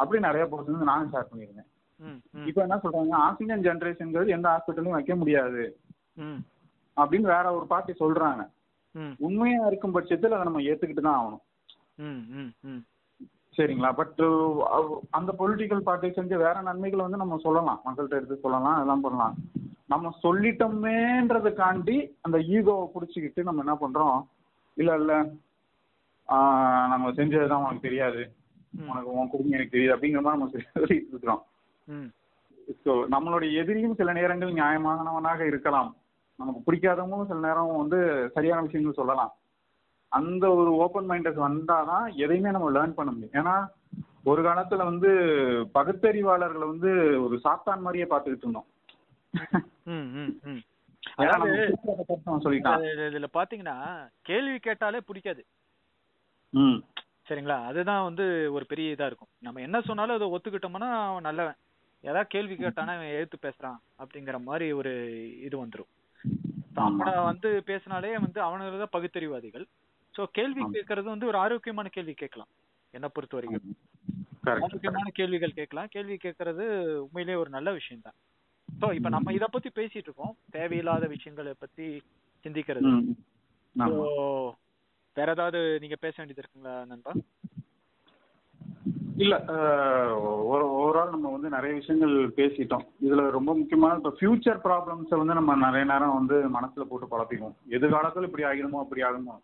அப்படி நிறைய போஸ்ட் வந்து நானும் ஷேர் பண்ணியிருந்தேன். இப்போ என்ன சொல்றாங்க, ஆக்சிஜன் ஜென்ரேஷன்ங்கிறது எந்த ஹாஸ்பிட்டலும் வைக்க முடியாது அப்படின்னு வேற ஒரு பார்ட்டி சொல்றாங்க. உண்மையா இருக்கும் பட்சத்தில் அதை நம்ம ஏத்துக்கிட்டு தான் ஆகணும், சரிங்களா? பட் அந்த பொலிட்டிக்கல் பார்ட்டி செஞ்ச வேற நன்மைகளை வந்து நம்ம சொல்லலாம், மக்கள்கிட்ட எடுத்து சொல்லலாம், எல்லாம் பண்ணலாம். நம்ம சொல்லிட்டோமேன்றதுக்காண்டி அந்த ஈகோவை பிடிச்சிக்கிட்டு நம்ம என்ன பண்றோம், இல்லை இல்லை நம்ம செஞ்சதுதான் உனக்கு தெரியாது, உனக்கு உன் குடும்பம் எனக்கு தெரியாது அப்படிங்கிற மாதிரி நம்ம சொல்லிட்டு இருக்கிறோம். ஸோ நம்மளுடைய எதிரியும் சில நேரங்கள் நியாயமானவனாக இருக்கலாம், நமக்கு பிடிக்காதவங்களும் சில நேரம் வந்து சரியான விஷயங்கள் சொல்லலாம். அந்த ஒரு ஓப்பன் மைண்டட் வந்தாதான் எதையுமே நம்ம லேர்ன் பண்ண முடியும். ஏன்னா ஒரு காலத்துல வந்து பகுத்தறிவாளர்களை வந்து ஒரு சாத்தான் மாதிரியே பார்த்துக்கிட்டு இருந்தோம். இதுல பாத்தீங்கன்னா கேள்வி கேட்டாலே பிடிக்காது, சரிங்களா? அதுதான் வந்து ஒரு பெரிய இதா இருக்கும். நம்ம என்ன சொன்னாலும் அதை ஒத்துக்கிட்டோம்னா அவன் நல்லவன், ஏதாவது கேள்வி கேட்டானா அவன் எழுத்து பேசுறான் அப்படிங்கிற மாதிரி ஒரு இது வந்துடும். அவனை வந்து பேசினாலே வந்து அவனுக்கு தான் பகுத்தறிவாதிகள். சோ கேள்வி கேட்கறது வந்து ஒரு ஆரோக்கியமான கேள்வி கேட்கலாம், என்ன பொறுத்த வரைக்கும் ஆரோக்கியமான கேள்விகள் கேட்கலாம். கேள்வி கேட்கறது உண்மையிலேயே ஒரு நல்ல விஷயம் தான். சோ இப்ப நம்ம இத பத்தி பேசிட்டு இருக்கோம், தேவையில்லாத விஷயங்களை பத்தி சிந்திக்கிறது. வேற ஏதாவது நீங்க பேச வேண்டியது இருக்குங்களா நண்பா? இல்ல, ஓவரால் நம்ம வந்து நிறைய விஷயங்கள் பேசிட்டோம். இதுல ரொம்ப முக்கியமான இப்போ ஃபியூச்சர் ப்ராப்ளம்ஸை வந்து நம்ம நிறைய நேரம் வந்து மனசுல போட்டு குழப்பிக்குவோம், எதிர்காலத்தில் இப்படி ஆகிடுமோ அப்படி ஆகுமோ.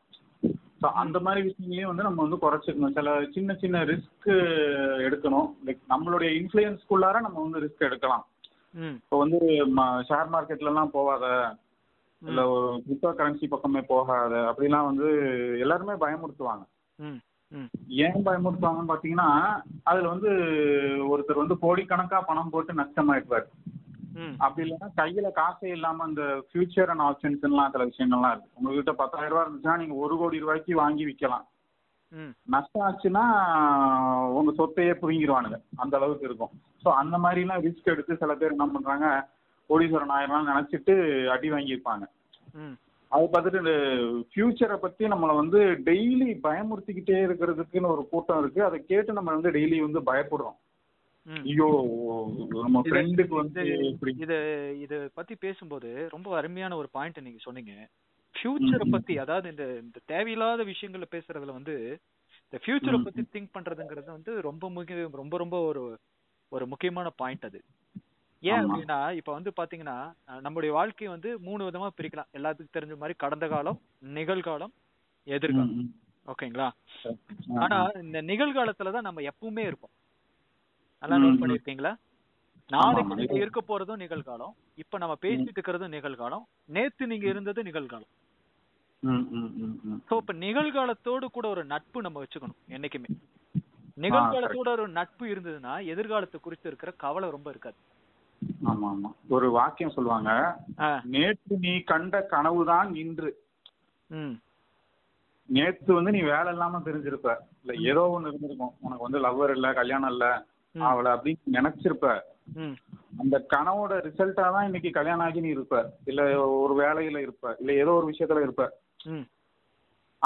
ஸோ அந்த மாதிரி விஷயங்களையும் வந்து நம்ம வந்து குறைச்சிக்கணும், சில சின்ன சின்ன ரிஸ்க் எடுக்கணும். லைக் நம்மளுடைய இன்ஃப்ளூயன்ஸ்குள்ளார நம்ம வந்து ரிஸ்க் எடுக்கலாம். இப்போ வந்து ஷேர் மார்க்கெட்லாம் போகாத, இல்லை ஒரு கிரிப்டோ கரன்சி பக்கமே போகாத அப்படிலாம் வந்து எல்லாருமே பயமுறுத்துவாங்க. ஏன் பயமுறுத்துவாங்கன்னு பாத்தீங்கன்னா அதுல வந்து ஒருத்தர் வந்து கோடிக்கணக்கா பணம் போட்டு நஷ்டமாயிருப்பாரு, அப்படி இல்லைன்னா கையில காசே இல்லாம அந்த ஃபியூச்சர் அண்ட் ஆப்ஷன்ஸ் எல்லாம் சில விஷயங்கள்லாம் இருக்கு. உங்ககிட்ட பத்தாயிரம் ரூபாய் இருந்துச்சுன்னா நீங்க ஒரு கோடி ரூபாய்க்கு வாங்கி விற்கலாம், நஷ்டம் ஆச்சுன்னா உங்க சொத்தையே புரிஞ்சிருவானுங்க, அந்த அளவுக்கு இருக்கும். ஸோ அந்த மாதிரி எல்லாம் ரிஸ்க் எடுத்து சில பேர் என்ன பண்றாங்க, கோடீஸ்வரன் ஆயிரம்லாம் நினைச்சிட்டு அடி வாங்கியிருப்பாங்க. அது பார்த்துட்டு இந்த ஃபியூச்சரை பற்றி நம்மளை வந்து டெய்லி பயமுறுத்திக்கிட்டே இருக்கிறதுக்குன்னு ஒரு கூட்டம் இருக்குது, அதை கேட்டு நம்ம வந்து டெய்லி வந்து பயப்படுறோம். ஐயோ நம்ம ஃப்ரெண்டுக்கு வந்து இது இதை பற்றி பேசும்போது ரொம்ப அருமையான ஒரு பாயிண்ட் நீங்கள் சொன்னீங்க, ஃபியூச்சரை பற்றி. அதாவது இந்த இந்த தேவையில்லாத விஷயங்களை பேசுகிறதுல வந்து இந்த ஃபியூச்சரை பற்றி திங்க் பண்ணுறதுங்கிறது வந்து ரொம்ப முக்கிய ரொம்ப ரொம்ப ஒரு ஒரு முக்கியமான பாயிண்ட் அது. ஏன் அப்படின்னா இப்ப வந்து பாத்தீங்கன்னா நம்மளுடைய வாழ்க்கையை வந்து மூணு விதமா பிரிக்கலாம், எல்லாத்துக்கும் தெரிஞ்ச மாதிரி கடந்த காலம், நிகழ்காலம், எதிர்காலம், ஓகேங்களா? ஆனா இந்த நிகழ்காலத்துலதான் நம்ம எப்பவுமே இருப்போம், நல்லா நோட் பண்ணிருக்கீங்களா? நாளைக்கு நீங்க இருக்க போறதும் நிகழ்காலம், இப்ப நம்ம பேசிட்டு இருக்கிறதும் நிகழ்காலம், நேத்து நீங்க இருந்தது நிகழ்காலம். சோ இப்ப நிகழ்காலத்தோடு கூட ஒரு நட்பு நம்ம வச்சுக்கணும் என்னைக்குமே. நிகழ்காலத்தோட ஒரு நட்பு இருந்ததுன்னா எதிர்காலத்தை குறித்து இருக்கிற கவலை ரொம்ப இருக்காது. ஆமா ஆமா, ஒரு வாக்கியம் சொல்லுவாங்க, நேற்று நீ கண்ட கனவுதான் இன்று. நேற்று வந்து நீ வேலை இல்லாம தெரிஞ்சிருப்ப, இல்ல ஏதோ ஒண்ணு இருந்திருக்கும், உனக்கு வந்து லவ்வர் இல்ல, கல்யாணம் இல்ல, அவளை அப்படின்னு நினைச்சிருப்ப. அந்த கனவோட ரிசல்ட்டா தான் இன்னைக்கு கல்யாணம் ஆகி நீ இருப்ப, இல்ல ஒரு வேலையில இருப்ப, இல்ல ஏதோ ஒரு விஷயத்துல இருப்ப.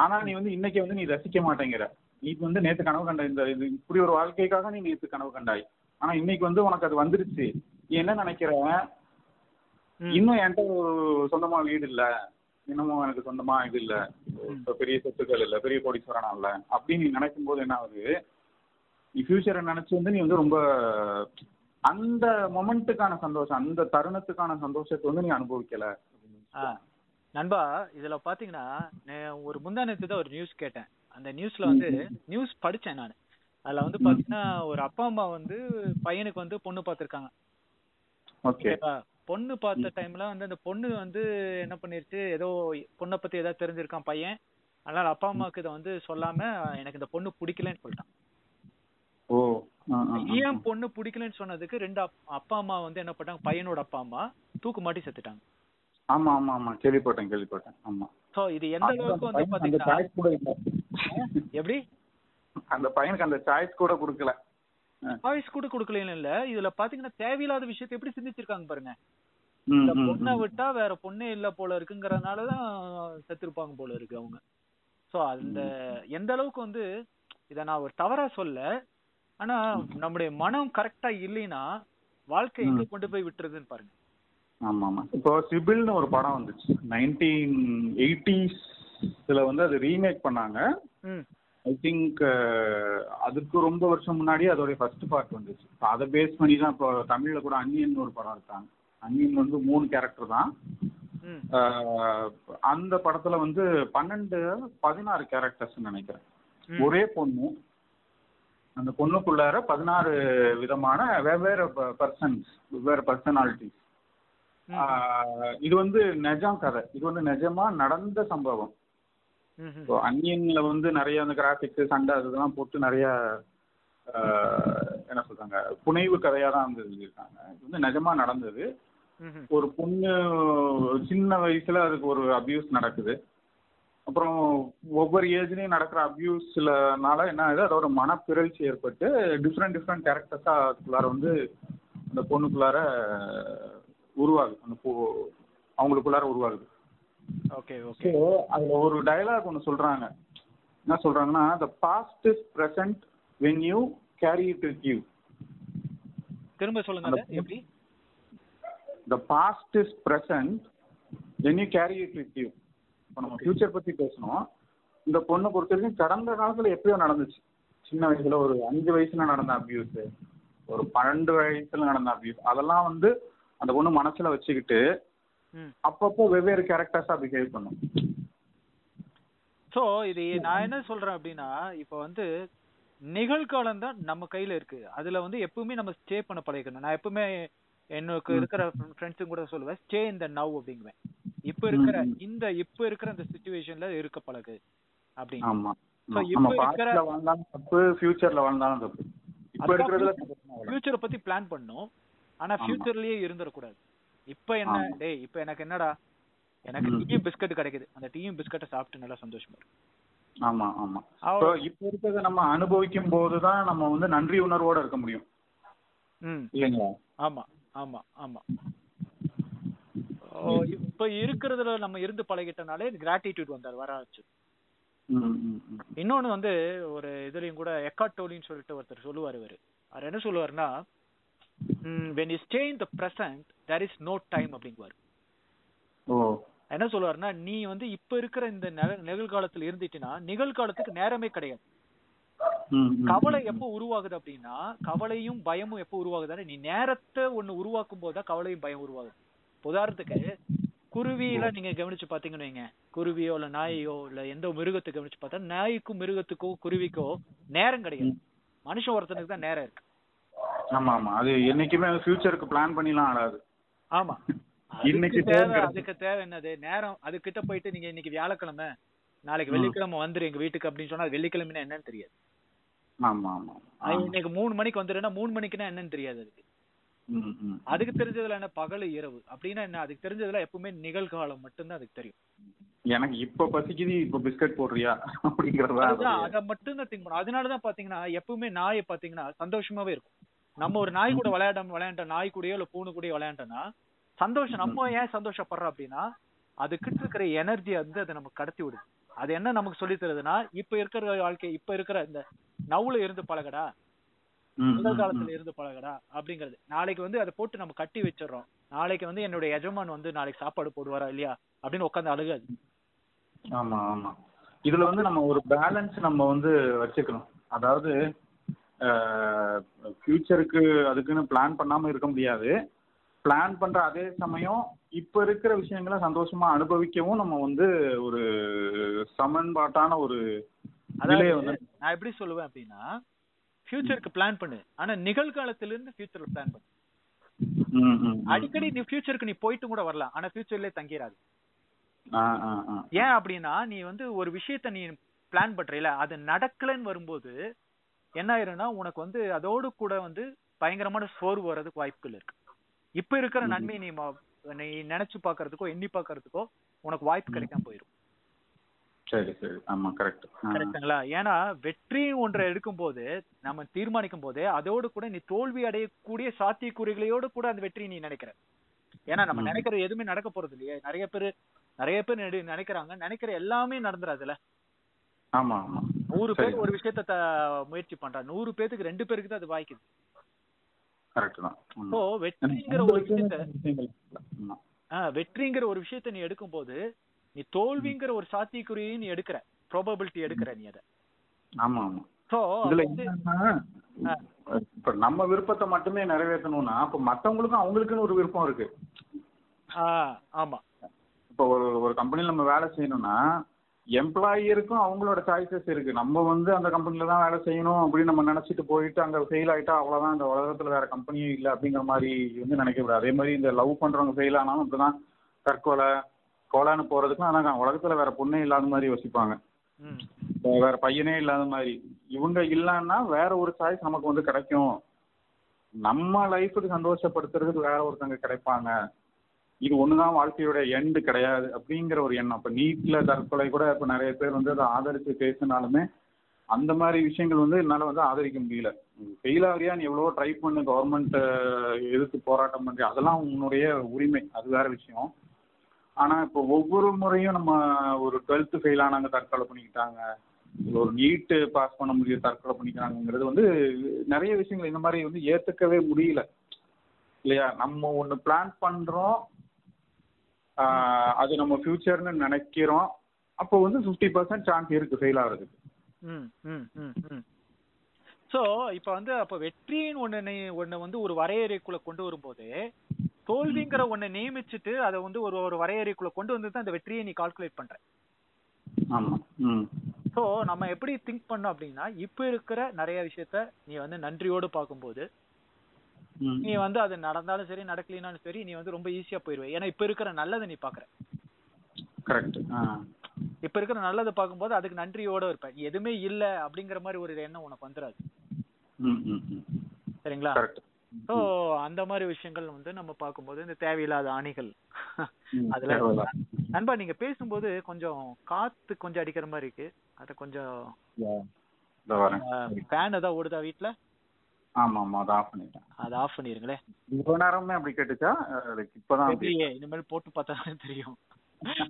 ஆனா நீ வந்து இன்னைக்கு வந்து நீ ரசிக்க மாட்டேங்கிற, நீ வந்து நேற்று கனவு கண்ட இந்த இது இப்படி ஒரு வாழ்க்கைக்காக நீ நேற்று கனவு கண்டாய். ஆனா இன்னைக்கு வந்து உனக்கு அது வந்துருச்சு. என்ன நினைக்கிறவன், இன்னும் என்கிட்ட ஒரு சொந்தமா வீடு இல்ல, இன்னமும் எனக்கு சொந்தமா இது இல்ல, பெரிய சொத்துக்கள் இல்ல, பெரிய கோடீஸ்வரனா இல்ல அப்படின்னு நீ நினைக்கும் போது என்ன ஆகுது, நீ ஃபியூச்சரை நினைச்சு வந்து நீ வந்து ரொம்ப அந்த மொமெண்ட்டுக்கான சந்தோஷம், அந்த தருணத்துக்கான சந்தோஷத்தை வந்து நீ அனுபவிக்கல. நண்பா, இதுல பாத்தீங்கன்னா ஒரு முந்தானத்து தான் ஒரு நியூஸ் கேட்டேன். அந்த நியூஸ்ல வந்து நியூஸ் படிச்சேன் நான். அதுல வந்து பாத்தீங்கன்னா ஒரு அப்பா அம்மா வந்து பையனுக்கு வந்து பொண்ணு பாத்திருக்காங்க. பொண்ணு பார்த்த டைம்ல வந்து அந்த பொண்ணு வந்து என்ன பண்ணிருச்சு, ஏதோ பொண்ணை பத்தி ஏதாவது தெரிஞ்சிருக்கான் பையன், அதனால அப்பா அம்மாவுக்கு இதை வந்து சொல்லாம எனக்கு இந்த பொண்ணு பிடிக்கலன்னு சொல்லிட்டான். ஏன் பொண்ணு பிடிக்கலன்னு சொன்னதுக்கு ரெண்டு அப்பா அம்மா வந்து என்ன பண்ணாங்க, பையனோட அப்பா அம்மா தூக்கு மாட்டி செத்துட்டாங்க. ஆமா ஆமா ஆமா, கேள்விப்பட்டேன் கேள்விப்பட்டேன். ஆமா, சோ இது எந்த அளவுக்கு வந்து பாத்தீங்கன்னா எப்படி அந்த பையனுக்கு அந்த சாய்ஸ் கூட கொடுக்கல, சாய்ஸ் கூட கொடுக்கலன்னு இல்ல, இதுல பாத்தீங்கன்னா தேவையில்லாத விஷயத்தை எப்படி சிந்திச்சிருக்காங்க பாருங்க. இந்த பொண்ணை விட்டா வேற பொண்ணே இல்ல போல இருக்குங்கறதுனாலதான் செத்துருப்பாங்க போல இருக்கு அவங்க. சோ அந்த எந்த அளவுக்கு வந்து இத நான் ஒரு தவறா சொல்ல, ஆனா நம்முடைய மனம் கரெக்டா இல்லைன்னா வாழ்க்கை எங்க கொண்டு போய் விட்டுறதுன்னு பாருங்க. ஆமா ஆமா, இப்போ சிபில்னு ஒரு படம் வந்துச்சு நைன்டீன் எயிட்டிஸ்ல வந்து, அது ரீமேக் பண்ணாங்க. ஐ திங்க் அதுக்கு ரொம்ப வருஷம் முன்னாடி அதோடைய ஃபர்ஸ்ட் பார்ட் வந்துச்சு. அதை பேஸ் பண்ணி தான் இப்போ தமிழ்ல கூட அன்னியன் ஒரு படம் இருக்காங்க. அன்னியன் வந்து மூணு கேரக்டர் தான். அந்த படத்துல வந்து பன்னெண்டு பதினாறு கேரக்டர்ஸ் நினைக்கிறேன். ஒரே பொண்ணு, அந்த பொண்ணுக்குள்ளார பதினாறு விதமான வெவ்வேறு பர்சன்ஸ், வெவ்வேறு பர்சனாலிட்டிஸ். இது வந்து நிஜம் கதை, இது வந்து நிஜமா நடந்த சம்பவம். அன்னியன்ல வந்து நிறைய அந்த கிராஃபிக்ஸ் சண்டை அதெல்லாம் போட்டு நிறைய என்ன சொல்றாங்க, புனைவு கதையா தான் இருந்திருக்காங்க. இது வந்து நிஜமா நடந்தது. ஒரு பொண்ணு சின்ன வயசுல அதுக்கு ஒரு அபியூஸ் நடக்குது. அப்புறம் ஒவ்வொரு ஏஜ்லயும் நடக்கிற அபியூஸ்லனால என்ன ஆகுது, அதோட மனப்பிறழ்ச்சி ஏற்பட்டு டிஃப்ரெண்ட் டிஃப்ரெண்ட் கேரக்டர்ஸா அதுக்குள்ளார வந்து அந்த பொண்ணுக்குள்ளார உருவாகுது, அந்த அவங்களுக்குள்ளார உருவாகுது. ஓகே ஓகே, அதுல ஒரு டயலாக் ஒன்று சொல்றாங்க. என்ன சொல்றாங்கன்னா, the past is present when you carry it with you. திரும்ப சொல்லுங்க, எப்படி? The past is present when you carry it with you. இப்போ நம்ம ஃபியூச்சர் பத்தி பேசணும். இந்த பொண்ணை பொறுத்த வரைக்கும் கடந்த காலத்துல எப்பயோ நடந்துச்சு. சின்ன வயசுல ஒரு அஞ்சு வயசுல நடந்த அபியூஸ், ஒரு பன்னெண்டு வயசுல நடந்த அபியூஸ், அதெல்லாம் வந்து அந்த பொண்ணு மனசுல வச்சுக்கிட்டு அப்பப்போ வெவ்வேறு கேரக்டர்ஸா பிஹேவ் பண்ணும். சோ இது நான் என்ன சொல்றேன் அப்படின்னா, இப்போ வந்து நிகழ்காலம் தான் நம்ம கையில இருக்கு. அதுல வந்து எப்பவுமே நம்ம ஸ்டே பண்ண பழகணும். நான் எப்பவுமே எனக்கு இருக்கிற ஃப்ரெண்ட்ஸும் கூட சொல்லுவேன், ஸ்டே இன் த நவ் அப்படிங்குவேன். இப்ப இருக்கிற இந்த இப்ப இருக்கிற அந்த சிச்சுவேஷன்ல இருக்க பழகு அப்படின்னு. சோ இப்ப இருக்கிற ஃபியூச்சர்ல வாழ்ந்தாலும் தப்பு, இப்ப இருக்கிறதுல ஃபியூச்சரை பத்தி பிளான் பண்ணணும், ஆனா ஃபியூச்சர்லயே இருந்துடக்கூடாது. இப்ப என்ன டே, இப்ப எனக்கு என்னடா, எனக்கு டீயும் பிஸ்கட் கிடைக்குது, அந்த டீயும் பிஸ்கட்டை சாப்பிட்டு நல்லா சந்தோஷமா இருக்கு. ஆமா ஆமா, இப்ப இருக்கிறத நம்ம அனுபவிக்கும் போதுதான் நம்ம வந்து நன்றி உணர்வோட இருக்க முடியும், இல்லைங்களா? ஆமா ஆமா ஆமா, இப்ப இருக்கிறதுல நம்ம இருந்து பழகிட்டனாலே கிராட்டிடியூட் வந்தார் வர ஆச்சு. இன்னொன்னு வந்து ஒரு இதுலயும் கூட எக்காட் டோலின்னு சொல்லிட்டு ஒருத்தர் சொல்லுவாரு. இவரு அவர் என்ன சொல்லுவாருன்னா, when you stay in the present there is no time அப்படிங்குவார். ஓ, என்ன சொல்லுவாருன்னா, நீ வந்து இப்ப இருக்கிற இந்த நிகழ்காலத்துல இருந்துட்டீன்னா நிகழ்காலத்துக்கு நேரமே கிடையாது. கவலை எப்போ உருவாகுது அப்படின்னா, கவலையும் பயமும் எப்போ உருவாகுதுன்னா நீ நேரத்தை ஒண்ணு உருவாக்கும் போதுதான் கவலையும் பயம் உருவாகுது. உதாரணத்துக்கு குருவியெல்லாம் நீங்க கவனிச்சு பாத்தீங்கன்னு வைங்க, குருவியோ இல்ல நாயோ இல்ல எந்த மிருகத்தை கவனிச்சு பார்த்தா நாய்க்கும் மிருகத்துக்கோ குருவிக்கோ நேரம் கிடையாது, மனுஷ ஒருத்தனுக்கு தான் நேரம் இருக்கு. ஆமா ஆமா, அது என்னைக்குமே ஃபியூச்சருக்கு பிளான் பண்ணிலாம் ஆடாது. ஆமா, இன்னைக்கு தேவை, அதுக்கு தேவை என்னது நேரம். அது கிட்ட போயிட்டு நீங்க இன்னைக்கு வியாழக்கிழமை நாளைக்கு வெள்ளிக்கிழமை வந்துரு எங்க வீட்டுக்கு அப்படின்னு சொன்னா வெள்ளிக்கிழமைனா என்னன்னு தெரியாது. ஆமா ஆமா, இன்னைக்கு மூணு மணிக்கு வந்துருன்னா மூணு மணிக்குன்னா என்னன்னு தெரியாது. அதுக்கு அதுக்கு தெரிஞ்சதுல என்ன பகல் இரவு அப்படின்னா என்ன, அதுக்கு தெரிஞ்சதுல எப்பவுமே நிகழ்காலம் மட்டும்தான் அதுக்கு தெரியும். எனக்கு இப்ப பசிக்குது இப்ப பிஸ்கட் போடுறியா அப்படிங்கறதா அத மட்டும் தான் திங்க் பண்ணும். அதனாலதான் பாத்தீங்கன்னா எப்பவுமே நாயை பாத்தீங்கன்னா சந்தோஷமாவே இருக்கும். நம்ம ஒரு நாய் கூட விளையாடாம விளையாண்ட நாய் கூடயோ இல்ல பூனை கூடயோ விளையாண்டோம்னா சந்தோஷம், நம்ம ஏன் சந்தோஷப்படுறோம் அப்படின்னா அது கிட்ட இருக்கிற எனர்ஜி வந்து அதை நமக்கு கடத்தி விடுது. அது என்ன நமக்கு சொல்லி தருதுன்னா இப்ப இருக்கிற வாழ்க்கை, இப்ப இருக்கிற இந்த நவுல இருந்து பழகடா, முதல் காலத்துல இருந்து பழகடா அப்படிங்கிறது. நாளைக்கு வந்து அதை போட்டு நம்ம கட்டி வச்சிடறோம். நாளைக்கு வந்து என்னுடைய எஜமான் வந்து நாளைக்கு சாப்பாடு போடுவாரா இல்லையா அப்படின்னு உட்காந்து அழுகாது. ஆமா ஆமா, இதுல வந்து நம்ம ஒரு பேலன்ஸ் நம்ம வந்து வச்சுக்கணும். அதாவது ஃபியூச்சருக்கு அதுக்குன்னு பிளான் பண்ணாம இருக்க முடியாது. பிளான் பண்ற அதே சமயம் இப்ப இருக்கிற விஷயங்களை சந்தோஷமா அனுபவிக்கவும் நம்ம வந்து ஒரு சமன்பாட்டான ஒரு நிலையை வந்து நான் எப்படி சொல்லுவேன் அப்படின்னா ஃபியூச்சருக்கு பிளான் பண்ணு, ஆனா நிகழ்காலத்துல இருந்து ஃபியூச்சர்ல பிளான் பண்ணு. அடிக்கடி நீ ஃபியூச்சருக்கு நீ போயிட்டு கூட வரலாம், ஆனா ஃபியூச்சர்லயே தங்கிடாது. ஏன் அப்படின்னா நீ வந்து ஒரு விஷயத்த நீ பிளான் பண்றீல, அது நடக்கலன்னு வரும்போது என்ன ஆயிரும்னா உனக்கு வந்து அதோடு கூட வந்து பயங்கரமான சோர்வு வர்றதுக்கு வாய்ப்புகள் இருக்கு. இப்ப இருக்கிற நன்மை நீ நீ நினைச்சு பாக்குறதுக்கோ எண்ணி பாக்குறதுக்கோ உனக்கு வாய்ப்பு கிடைக்காம போயிடும். சரி சரி, ஆமா கரெக்ட், கரெக்ட்டுங்களா? ஏன்னா வெற்றி ஒன்றை எடுக்கும் போது நம்ம தீர்மானிக்கும் போதே அதோடு கூட நீ தோல்வி அடையக்கூடிய சாத்தியக்கூறுகளையோடு கூட அந்த வெற்றி நீ நினைக்கிற. ஏன்னா நம்ம நினைக்கிற எதுவுமே நடக்க போறது இல்லையே. நிறைய பேரு நிறைய பேர் நினைக்கிறாங்க, நினைக்கிற எல்லாமே நடந்துடாதுல. ஆமா ஆமா, நூறு பேர் ஒரு விஷயத்த முயற்சி பண்றா, நூறு பேருக்கு ரெண்டு பேருக்கு தான் அது வாய்க்குது. வெற்றிங்கிற ஒரு விஷயத்த வெற்றிங்கிற ஒரு விஷயத்த நீ எடுக்கும் போது நீ தோல்விங்கிற ஒரு சாத்தியக்குரிய நீ எடுக்கிற ப்ராபபிலிட்டி எடுக்கிற நீ அதை. ஆமா ஆமா, சோ இப்ப நம்ம விருப்பத்தை மட்டுமே நிறைவேற்றணும்னா அப்ப மத்தவங்களுக்கும் அவங்களுக்குன்னு ஒரு விருப்பம் இருக்கு. ஆமா, இப்ப ஒரு ஒரு கம்பெனில நம்ம வேலை செய்யணும்னா எம்ப்ளாயிருக்கும் அவங்களோட சாய்ஸஸ் இருக்கு. நம்ம வந்து அந்த கம்பெனில தான் வேலை செய்யணும் அப்படின்னு நம்ம நினைச்சிட்டு போயிட்டு அங்க ஃபெயில் ஆயிட்டா அவ்வளவுதான், இந்த உலகத்துல வேற கம்பெனியும் இல்லை அப்படிங்கிற மாதிரி வந்து நினைக்க கூடாது. அதே மாதிரி இந்த லவ் பண்றவங்க ஃபெயில் ஆனாலும் அப்படிதான் தற்கொலை கோலான்னு போறதுக்கும், ஆனா உலகத்துல வேற பொண்ணே இல்லாத மாதிரி யோசிப்பாங்க, வேற பையனே இல்லாத மாதிரி. இவங்க இல்லைன்னா வேற ஒரு சாய்ஸ் நமக்கு வந்து கிடைக்கும், நம்ம லைஃபுக்கு சந்தோஷப்படுத்துறதுக்கு வேற ஒருத்தவங்க கிடைப்பாங்க. இது ஒண்ணுதான் வாழ்க்கையோட எண்டு கிடையாது அப்படிங்கிற ஒரு எண்ணம். இப்ப நீட்ல தற்கொலை கூட இப்ப நிறைய பேர் வந்து அதை ஆதரிச்சு பேசினாலுமே அந்த மாதிரி விஷயங்கள் வந்து என்னால வந்து ஆதரிக்க முடியல. ஃபெயில் ஆகியா, நீ எவ்வளவோ ட்ரை பண்ணு, கவர்மெண்ட் எதிர்த்து போராட்டம் பண்ற, அதெல்லாம் உன்னுடைய உரிமை, அது வேற விஷயம். ஆனா இப்போ ஒவ்வொரு முறையும் நம்ம ஒரு டுவெல்த் ஃபெயில் ஆனாங்க தற்கொலை பண்ணிக்கிட்டாங்க, ஒரு நீட்டு பாஸ் பண்ண முடியும் தற்கொலை பண்ணிக்கிறாங்கிறது வந்து நிறைய விஷயங்கள் இந்த மாதிரி வந்து ஏத்துக்கவே முடியல இல்லையா. நம்ம ஒண்ணு பிளான் பண்றோம், அது நம்ம ஃபியூச்சர்னு நினைக்கிறோம், அப்போ வந்து ஃபிஃப்டி பர்சன்ட் சான்ஸ் இருக்கு ஃபெயில் ஆகுறதுக்கு. ஸோ இப்போ வந்து அப்போ வெற்றின்னு ஒன்று ஒன்று வந்து ஒரு வரையறைக்குள்ளே கொண்டு வரும்போது தோல்விங்கிற ஒன்றை நியமிச்சுட்டு அதை வந்து ஒரு ஒரு வரையறைக்குள்ளே கொண்டு வந்து தான் அந்த வெற்றியை நீ கால்குலேட் பண்ணுற. ஆமாம், ஸோ நம்ம எப்படி திங்க் பண்ணோம் அப்படின்னா இப்போ இருக்கிற நிறைய விஷயத்த நீ வந்து நன்றியோடு பார்க்கும்போது நீ வந்து அது நடந்தாலும் சரி நடக்கலினாலும் சரி நீ வந்து ரொம்ப ஈஸியா போயிருவே. ஏன்னா இப்ப இருக்கிற நல்லதை நீ பாக்குற. கரெக்ட், இப்ப இருக்கிற நல்லதை பார்க்கும்போது அதுக்கு நன்றியோட இருப்ப. எதுவுமே இல்ல அப்படிங்கிற மாதிரி ஒரு எண்ணம் உனக்கு வந்துடாது. சரிங்களா? சோ அந்த மாதிரி விஷயங்கள் வந்து நம்ம பார்க்கும்போது இந்த தேவையில்லாத ஆணைகள் அதுல. நண்பா, நீங்க பேசும்போது கொஞ்சம் காத்து கொஞ்சம் அடிக்கிற மாதிரி இருக்கு, அத கொஞ்சம் ஃபேன் ஏதாவது ஓடுதா வீட்டுல? ஆமா ஆமா, அத ஆஃப் பண்ணிட்டேன். அத ஆஃப் பண்ணிருங்களே. இவ்வளவு நேரமே அப்படி கேட்டுச்சா? இப்பதான் இனிமேல் போட்டு பார்த்தா தெரியும்.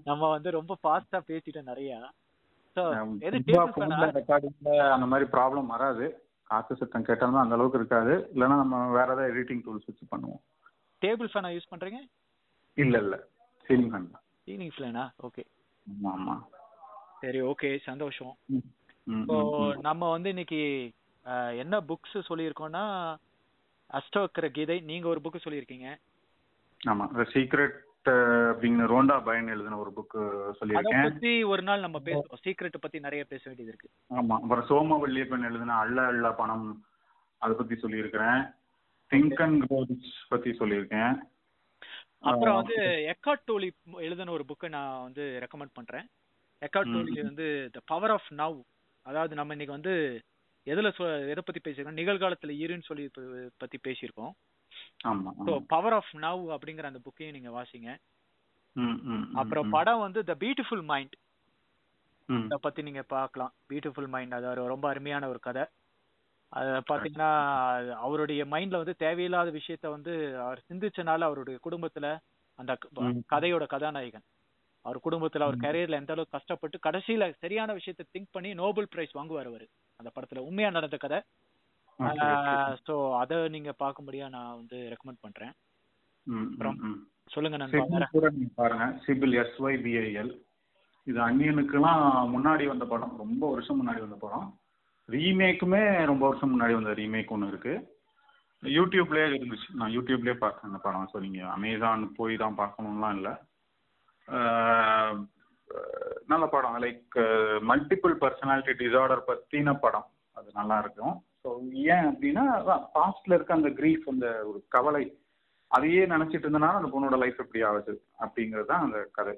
நம்ம வந்து ரொம்ப ஃபாஸ்டா பேசிட்டோம் நிறைய. சோ எது டேபிள் ரெக்கார்டிங்ல அந்த மாதிரி ப்ராப்ளம் வராது. காத்து சத்தம் கேட்டாலும் அந்த அளவுக்கு இருக்காது. இல்லனா நம்ம வேற ஏதாவது எடிட்டிங் டூல்ஸ் வச்சு பண்ணுவோம். டேபிள் ஃபேன் யூஸ் பண்றீங்க? இல்ல இல்ல, சீலிங் ஃபேன் தான். சீலிங் ஃபேனா? ஓகே. ஆமா ஆமா, சரி, ஓகே, சந்தோஷம். சோ நம்ம வந்து இன்னைக்கு என்ன புக்ஸ் சொல்லியிருக்கோம்னா அஷ்டவக்கர கீதை நீங்க ஒரு புக் சொல்லியிருக்கீங்க. ஆமா, தி சீக்ரெட் அப்படிங்கிற ரோண்டா பைன் எழுதின ஒரு புக் சொல்லியிருக்கேன். அத பத்தி ஒரு நாள் நம்ம பேசுவோம். சீக்ரெட் பத்தி நிறைய பேச வேண்டியது இருக்கு. ஆமா, அப்புறம் சோமவல்லியப்பன் எழுதின அள்ள அள்ள பணம் அத பத்தி சொல்லியிருக்கேன். திங்க் அண்ட் க்ரோ ரிச் பத்தி சொல்லியிருக்கேன். அப்புறம் வந்து எக்கார்ட் டோலி எழுதின ஒரு புக் நான் வந்து ரெக்கமெண்ட் பண்றேன். எக்கார்ட் டோலி வந்து தி பவர் ஆஃப் நவ். அதாவது நம்ம இன்னைக்கு வந்து எதுல எதை பத்தி பேசிருக்கோம், நிகழ்காலத்துல இருன்னு சொல்லி பத்தி பேசியிருக்கோம். சோ பவர் ஆஃப் நவ் அப்படிங்கிற அந்த புக்கையும் நீங்க வாசிங்க. அப்புறம் படம் வந்து தி பியூட்டிஃபுல் மைண்ட் இத பத்தி நீங்க பார்க்கலாம். பியூட்டிஃபுல் மைண்ட் அது ரொம்ப அருமையான ஒரு கதை. அத பாத்தீங்கன்னா அவருடைய மைண்ட்ல வந்து தேவையில்லாத விஷயத்த வந்து அவர் சிந்திச்சனால அவருடைய குடும்பத்துல அந்த கதையோட கதாநாயகன் அவர் குடும்பத்துல அவர் கரியர்ல எந்த அளவுக்கு கஷ்டப்பட்டு கடைசியில சரியான விஷயத்த திங்க் பண்ணி நோபல் பிரைஸ் வாங்குவார் அவரு. அந்த படத்துல உண்மையா நடந்த கதை. சோ அத நீங்க பாக்கும்படியா நான் வந்து ரெக்கமெண்ட் பண்றேன். சொல்லுங்க பாருங்க Sybil S Y B I L. இது அன்னியனுக்குலாம் முன்னாடி வந்த படம், ரொம்ப வருஷம் முன்னாடி வந்த படம். ரீமேக்குமே ரொம்ப வருஷம் முன்னாடி வந்த ரீமேக் ஒன்று இருக்கு. யூடியூப்லேயே இருந்துச்சு, நான் யூடியூப்லேயே பார்த்தேன் அந்த படம். ஸோ நீங்கள் அமேசான் போய் தான் பார்க்கணும்லாம் இல்லை, நல்ல படம். லைக் மல்டிபிள் பர்சனாலிட்டி டிசார்டர் பற்றின படம், அது நல்லா இருக்கும். ஸோ ஏன் அப்படின்னா பாஸ்ட்ல இருக்க அந்த கிரீஃப், அந்த ஒரு கவலை, அதையே நினச்சிட்டு இருந்தனால அந்த பொண்ணோட லைஃப் எப்படி ஆகுது அப்படிங்கிறது தான் அந்த கதை.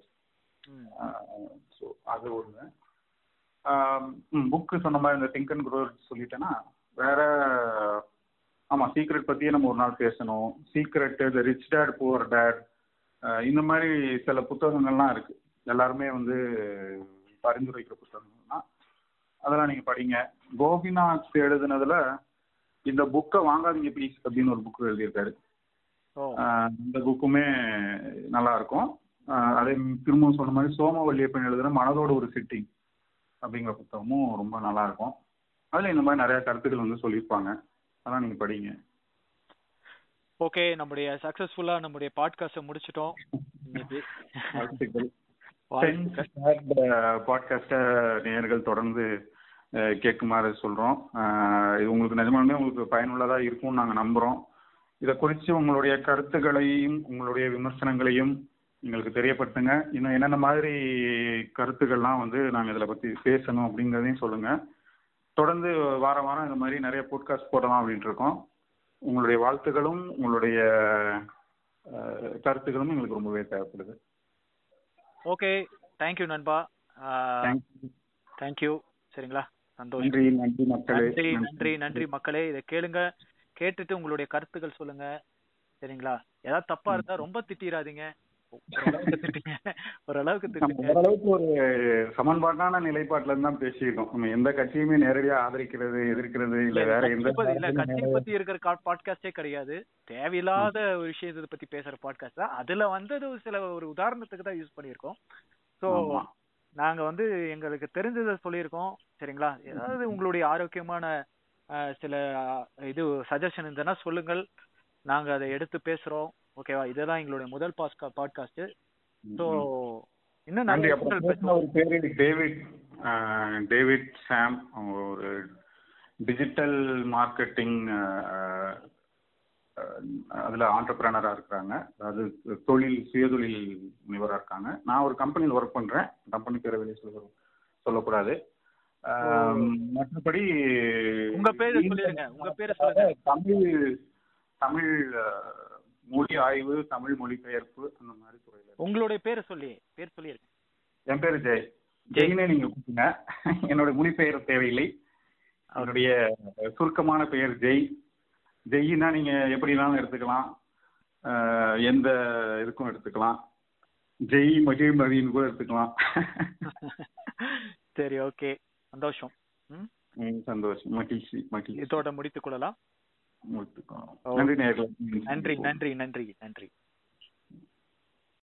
ஸோ அது ஒன்று. புக்கு சொன்ன மாதிரி இந்த திங்க் அண்ட் க்ரோ சொல்லிட்டேன்னா வேற, ஆமாம் சீக்ரெட் பற்றியே நம்ம ஒரு நாள் பேசணும். சீக்ரெட்டு, இந்த ரிச் டேட் புவர் டேட், இந்த மாதிரி சில புத்தகங்கள்லாம் இருக்குது. எல்லாருமே வந்து பரிந்துரைக்கிற புத்தகங்கள்னா அதெல்லாம் நீங்கள் படிங்க. கோபிநாத் எழுதுனதில் இந்த புக்கை வாங்காதீங்க ப்ளீஸ் அப்படின்னு ஒரு புக்கு எழுதியிருக்காரு. இந்த புக்குமே நல்லா இருக்கும். அதே திரும்பவும் சொன்ன மாதிரி சோமவல்லியப்பன் எழுதுகிற மனதோட ஒரு சிட்டிங் அப்படிங்கிற புத்தகமும் ரொம்ப நல்லா இருக்கும். அதில் இந்த மாதிரி நிறைய கருத்துக்கள் வந்து சொல்லியிருப்பாங்க, அதெல்லாம் நீங்கள் படிங்க. ஓகே, நம்மளுடைய சக்சஸ்ஃபுல்லா நம்மளுடைய பாட்காஸ்ட் முடிச்சிட்டோம். பாட்காஸ்ட நேயர்கள் தொடர்ந்து கேட்குமாறு சொல்றோம். இது உங்களுக்கு நிஜமானமே உங்களுக்கு பயனுள்ளதா இருக்கும்னு நாங்க நம்புறோம். இதை குறித்து உங்களுடைய கருத்துக்களையும் உங்களுடைய விமர்சனங்களையும் எங்களுக்கு தெரியப்படுத்துங்க. இன்னும் என்னென்ன மாதிரி கருத்துக்கள்லாம் வந்து நாங்கள் இதில் பற்றி பேசணும் அப்படிங்கிறதையும் சொல்லுங்கள். தொடர்ந்து வார வாரம் இந்த மாதிரி நிறைய பாட்காஸ்ட் போடலாம் அப்படின்ட்டு இருக்கோம். உங்களுடைய வாழ்த்துக்களும் உங்களுடைய கருத்துக்களும் எங்களுக்கு ரொம்பவே தேவைப்படுது. ஓகே, தேங்க்யூ நண்பா. தேங்க்யூ. சரிங்களா, சந்தோஷம். நன்றி மக்களே. நன்றி நன்றி மக்களே. இதை கேளுங்க, கேட்டுட்டு உங்களுடைய கருத்துக்கள் சொல்லுங்க. சரிங்களா, ஏதாவது தப்பா இருந்தா ரொம்ப திட்டிடாதீங்க, ஓரளவுக்கு ஒரு சமன்பாட்டான நிலைப்பாட்டுல இருந்தா பேசிருக்கோம். நம்ம எந்த கட்சியுமே நேரடியா ஆதரிக்கிறது எதிர்க்கிறது இல்ல, வேற எந்த கட்சியை பத்தி இருக்கிற பாட்காஸ்டே கிடையாது. தேவையில்லாத ஒரு விஷயத்தை பத்தி பேசுற பாட்காஸ்ட் தான். அதுல வந்தது சில ஒரு உதாரணத்துக்கு தான் யூஸ் பண்ணிருக்கோம். சோ நாங்க வந்து எங்களுக்கு தெரிஞ்சதை சொல்லியிருக்கோம். சரிங்களா, ஏதாவது உங்களுடைய ஆரோக்கியமான சில இது சஜஷன் இருந்ததுன்னா சொல்லுங்கள், நாங்கள் அதை எடுத்து பேசுகிறோம். ஓகேவா, இதெல்லாம் எங்களுடைய முதல் பாஸ்கா பாட்காஸ்ட்டு. ஸோ இன்னும் நிறைய ஒரு பேர் டேவிட் டேவிட் சாம், அவங்க ஒரு டிஜிட்டல் மார்க்கெட்டிங் அதில் ஆண்டர்பிரனராக இருக்கிறாங்க, அதாவது தொழில் சுயதொழில் முனைவராக இருக்காங்க. நான் ஒரு கம்பெனியில் ஒர்க் பண்ணுறேன், கம்பெனி பேர் வெளியே சொல்ல சொல்லக்கூடாது. மற்றபடி உங்க பேரு சொல்லிருங்க, உங்க பேரு சொல்லுங்க. தமிழ் தமிழ் மொழி ஆய்வு, தமிழ் மொழி பெயர்ப்பு, அந்த மாதிரி துறையில உங்களுடைய பேரு சொல்லி பேர் சொல்லிருங்க. என் பேரு ஜெய். ஜெயினே நீங்க கூப்பிடுங்க, என்னோட மொழி பெயர் தேவையில்லை. அவருடைய சுருக்கமான பெயர் ஜெய். ஜெயின்னா நீங்க எப்படினாலும் எடுத்துக்கலாம், எந்த இதுக்கும் எடுத்துக்கலாம். ஜெய் மகிழ்மதின்னு கூட எடுத்துக்கலாம். சரி, ஓகே, சந்தோஷம். சந்தோஷம், மகிழ்ச்சி மகிழ்ச்சி. இதோட முடித்துக் கொள்ளலாம். நன்றி நன்றி நன்றி நன்றி.